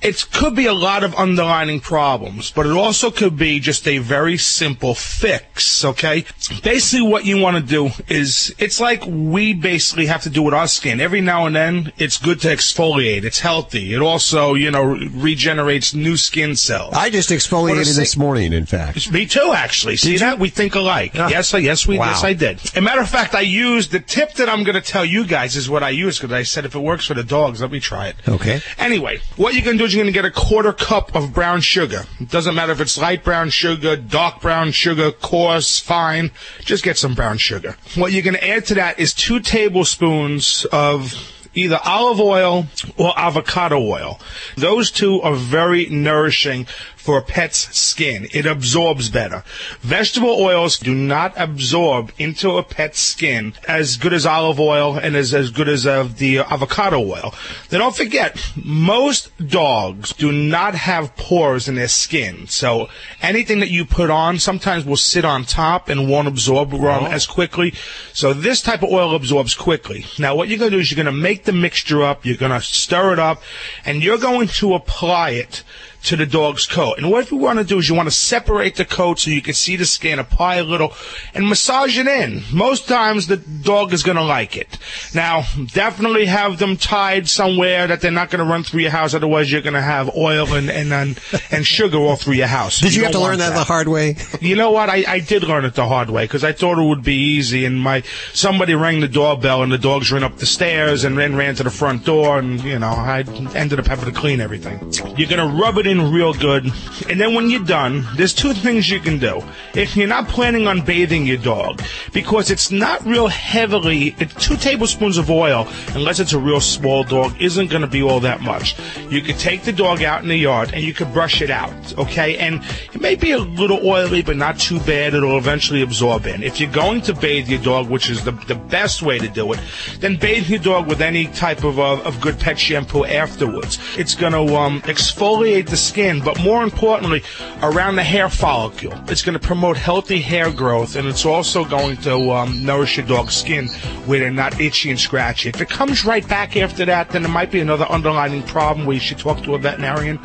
It could be a lot of underlying problems, but it also could be just a very simple fix, okay? Basically what you want to do is, it's like we basically have to do with our skin. Every now and then, it's good to exfoliate. It's healthy. It also, you know, regenerates new skin cells. I just exfoliated this morning, in fact. Me too, actually. See that? We think alike. Uh, yes, yes, we, wow. yes, I did. As a matter of fact, I used, the tip that I'm going to tell you guys is what I use, because I said if it works for the dogs, let me try it. Okay. Anyway, what you can do, you're going to get a quarter cup of brown sugar. It doesn't matter if it's light brown sugar, dark brown sugar, coarse, fine. Just get some brown sugar. What you're going to add to that is two tablespoons of either olive oil or avocado oil. Those two are very nourishing for a pet's skin. It absorbs better. Vegetable oils do not absorb into a pet's skin as good as olive oil and as, as good as uh, the avocado oil. Now, don't forget, most dogs do not have pores in their skin. So anything that you put on sometimes will sit on top and won't absorb um, as quickly. So this type of oil absorbs quickly. Now, what you're going to do is you're going to make the mixture up, you're going to stir it up, and you're going to apply it to the dog's coat. And what you want to do is you want to separate the coat so you can see the skin, apply a little, and massage it in. Most times the dog is going to like it. Now, definitely have them tied somewhere that they're not going to run through your house, otherwise you're going to have oil and and, and, and sugar all through your house. Did you, you have to learn that, that the hard way? You know what? I, I did learn it the hard way because I thought it would be easy, and my somebody rang the doorbell and the dogs ran up the stairs and then ran to the front door, and, you know, I ended up having to clean everything. You're going to rub it in real good, and then when you're done, there's two things you can do. If you're not planning on bathing your dog, because it's not real heavily, two tablespoons of oil, unless it's a real small dog, isn't going to be all that much. You could take the dog out in the yard and you could brush it out, okay? And it may be a little oily, but not too bad. It'll eventually absorb in. If you're going to bathe your dog, which is the, the best way to do it, then bathe your dog with any type of, uh, of good pet shampoo afterwards. It's going to um, exfoliate the skin, but more importantly, around the hair follicle. It's going to promote healthy hair growth, and it's also going to um, nourish your dog's skin where they're not itchy and scratchy. If it comes right back after that, then there might be another underlying problem where you should talk to a veterinarian.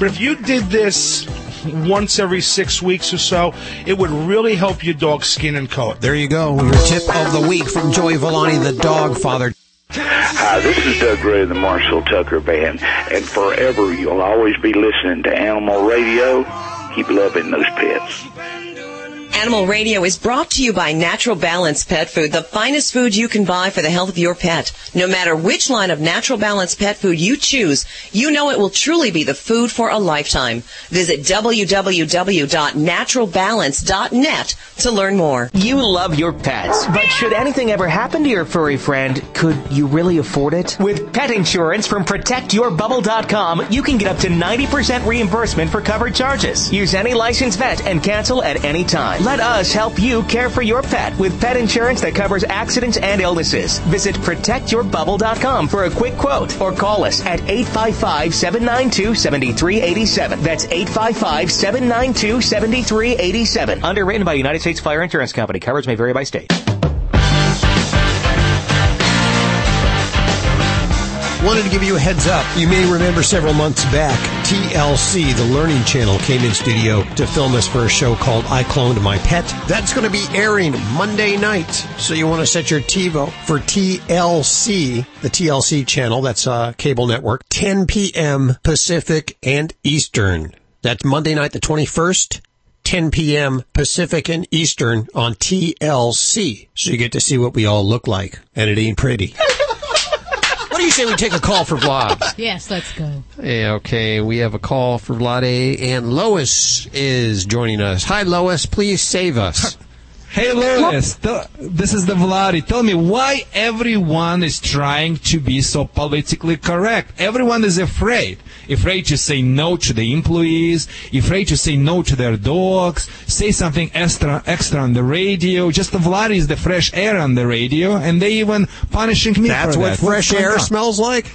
But if you did this once every six weeks or so, it would really help your dog's skin and coat. There you go. Your tip of the week from Joey Villani, the dog father. Hi, this is Doug Ray of the Marshall Tucker Band, and forever you'll always be listening to Animal Radio. Keep loving those pets. Animal Radio is brought to you by Natural Balance Pet Food, the finest food you can buy for the health of your pet. No matter which line of Natural Balance Pet Food you choose, you know it will truly be the food for a lifetime. Visit w w w dot natural balance dot net to learn more. You love your pets, but should anything ever happen to your furry friend, could you really afford it? With pet insurance from protect your bubble dot com, you can get up to ninety percent reimbursement for covered charges. Use any licensed vet and cancel at any time. Let us help you care for your pet with pet insurance that covers accidents and illnesses. Visit protect your bubble dot com for a quick quote or call us at eight five five, seven nine two, seven three eight seven. That's eight five five, seven nine two, seven three eight seven. Underwritten by United States Fire Insurance Company. Coverage may vary by state. Wanted to give you a heads up. You may remember several months back, T L C, the Learning Channel, came in studio to film us for a show called I Cloned My Pet. That's going to be airing Monday night, so you want to set your TiVo for T L C, the T L C channel, that's a cable network, ten p.m. Pacific and Eastern. That's Monday night the twenty-first. ten p.m. Pacific and Eastern on T L C. So you get to see what we all look like. And it ain't pretty. What do you say we take a call for Vlad? Yes, let's go. Hey, okay, we have a call for Vladi, and Lois is joining us. Hi, Lois. Please save us. Hey, Lois. This is the Vladi. Tell me why everyone is trying to be so politically correct. Everyone is afraid. Afraid to say no to the employees. Afraid to say no to their dogs. Say something extra, extra on the radio. Just the Vladi is the fresh air on the radio, and they even punishing me That's for that. That's what fresh air smells like?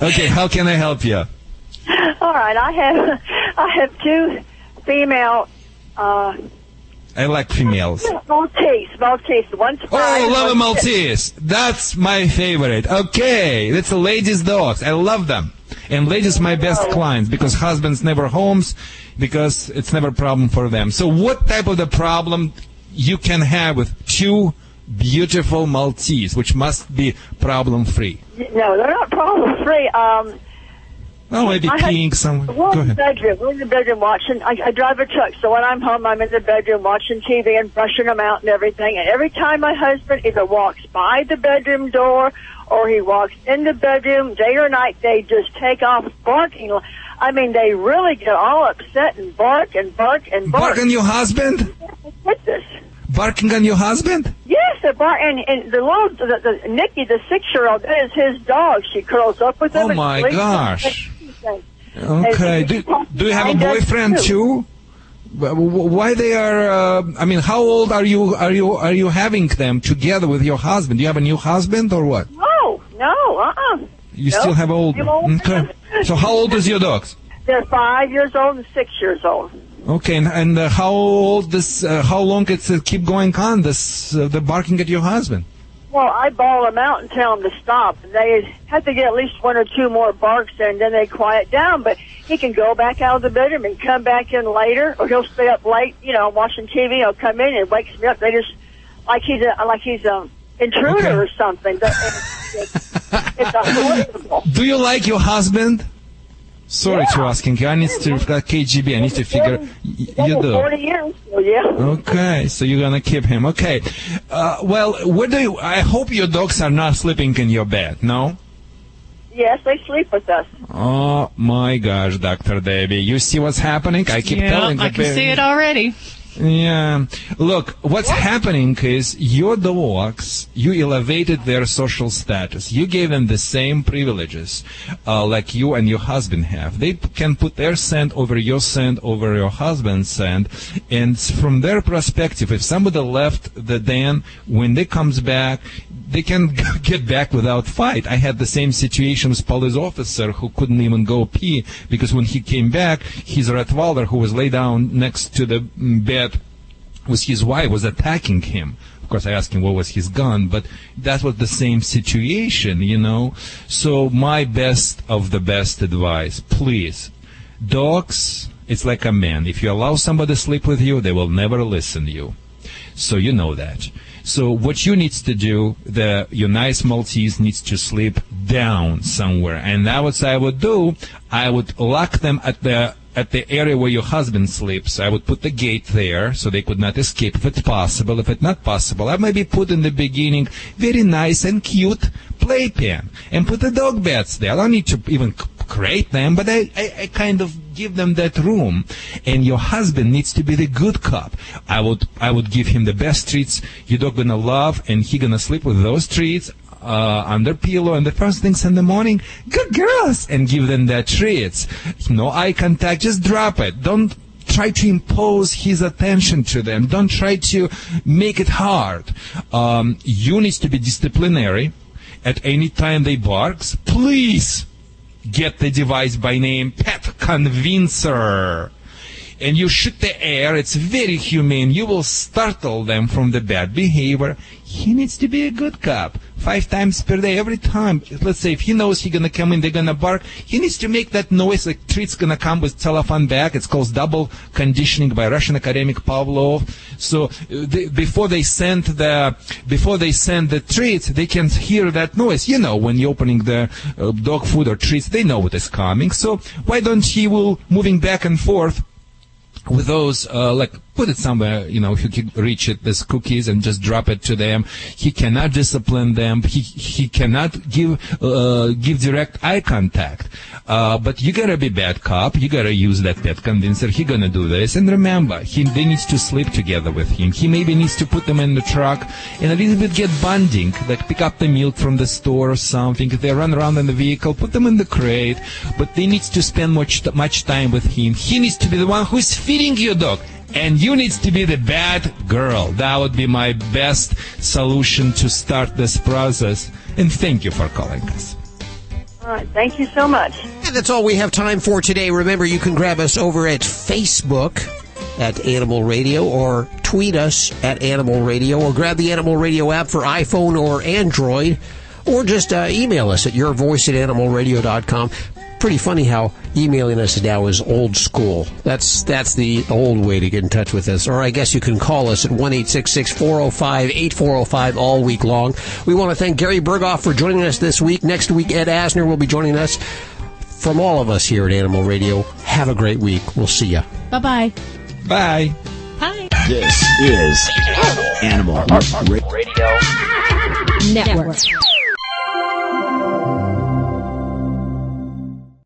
Okay, how can I help you? All right, I have, I have two female... Uh, I like females. Maltese, Maltese. One's oh, I love a Maltese. That's my favorite. Okay, that's a ladies' dogs. I love them. And ladies my best oh. clients because husbands never homes, because it's never a problem for them. So what type of the problem you can have with two beautiful Maltese, which must be problem-free? No, they're not problem-free. Um... Oh, maybe peeing somewhere. We're in the bedroom. We're in the bedroom watching. I, I drive a truck, so when I'm home, I'm in the bedroom watching T V and brushing them out and everything. And every time my husband either walks by the bedroom door or he walks in the bedroom, day or night, they just take off barking. I mean, they really get all upset and bark and bark and bark. Bark on your husband? What's this? Barking on your husband? Yes, the bar and, and the little the, the, Nikki, the six-year-old, that is his dog. She curls up with him. Oh my and gosh! And okay, do, do you have a boyfriend too? Why they are? Uh, I mean, how old are you? Are you are you having them together with your husband? Do you have a new husband or what? No, no, uh, uh-uh. You no, still have old. old. Okay. So how old is your dogs? They're five years old and six years old. Okay, and, and uh, how old this? Uh, how long it's uh, keep going on? This uh, the barking at your husband? Well, I bawl them out and tell them to stop. They have to get at least one or two more barks, and then they quiet down. But he can go back out of the bedroom and come back in later, or he'll stay up late, you know, watching T V. He'll come in and wakes me up. They just like he's a, like he's a intruder okay. or something. It's, it's, it's unbelievable. Do you like your husband? Sorry yeah. to asking. I need to K G B. I need to figure. You do. Forty years. Yeah. Okay, so you're gonna keep him. Okay. Uh, well, what do you, I hope your dogs are not sleeping in your bed. No. Yes, they sleep with us. Oh my gosh, Doctor Debbie, you see what's happening? I keep yeah, telling. I can see it already. Yeah. Look, what's what? happening is your dogs, you elevated their social status. You gave them the same privileges uh, like you and your husband have. They can put their scent over your scent, over your husband's scent. And from their perspective, if somebody left the den, when they comes back, they can get back without fight. I had the same situation with police officer who couldn't even go pee because when he came back, his Rottweiler, who was laid down next to the bed, with his wife was attacking him. Of course, I asked him what was his gun, but that was the same situation, you know. So my best of the best advice, please, dogs, it's like a man. If you allow somebody to sleep with you, they will never listen to you. So you know that. So what you need to do, the your nice Maltese needs to sleep down somewhere. And that what I would do, I would lock them at the at the area where your husband sleeps. I would put the gate there so they could not escape if it's possible. If it's not possible, I maybe put in the beginning very nice and cute playpen and put the dog beds there. I don't need to even create them, but I, I, I kind of give them that room. And your husband needs to be the good cop. I would I would give him the best treats your dog gonna love, and he gonna sleep with those treats Uh, on their pillow, and the first things in the morning, good girls, and give them their treats. No eye contact, just drop it. Don't try to impose his attention to them. Don't try to make it hard. Um, you need to be disciplinary. At any time they barks, please get the device by name Pet Convincer. And you shoot the air. It's very humane. You will startle them from the bad behavior. He needs to be a good cop. Five times per day, every time. Let's say if he knows he's going to come in, they're going to bark. He needs to make that noise like treats going to come with cellophane bag. It's called double conditioning by Russian academic Pavlov. So they, before they send the before they send the treats, they can hear that noise. You know, when you're opening the uh, dog food or treats, they know what is coming. So why don't he will moving back and forth with those uh, like put it somewhere, you know, he can reach it, these cookies, and just drop it to them. He cannot discipline them. He he cannot give uh, give direct eye contact. Uh, but you gotta be bad cop. You gotta use that pet convincer. He gonna do this. And remember, he they needs to sleep together with him. He maybe needs to put them in the truck and a little bit get bonding, like pick up the milk from the store or something. If they run around in the vehicle, put them in the crate. But they needs to spend much much time with him. He needs to be the one who's feeding your dog. And you need to be the bad girl. That would be my best solution to start this process. And thank you for calling us. All right. Thank you so much. And that's all we have time for today. Remember, you can grab us over at Facebook at Animal Radio or tweet us at Animal Radio or grab the Animal Radio app for iPhone or Android or just uh, email us at your voice at animal radio dot com. Pretty funny how emailing us now is old school. That's that's the old way to get in touch with us. Or I guess you can call us at one eight six six, four oh five, eight four oh five all week long. We want to thank Gary Burghoff for joining us this week. Next week, Ed Asner will be joining us. From all of us here at Animal Radio, have a great week. We'll see ya. Bye-bye. Bye. Bye. This is Animal Radio Network.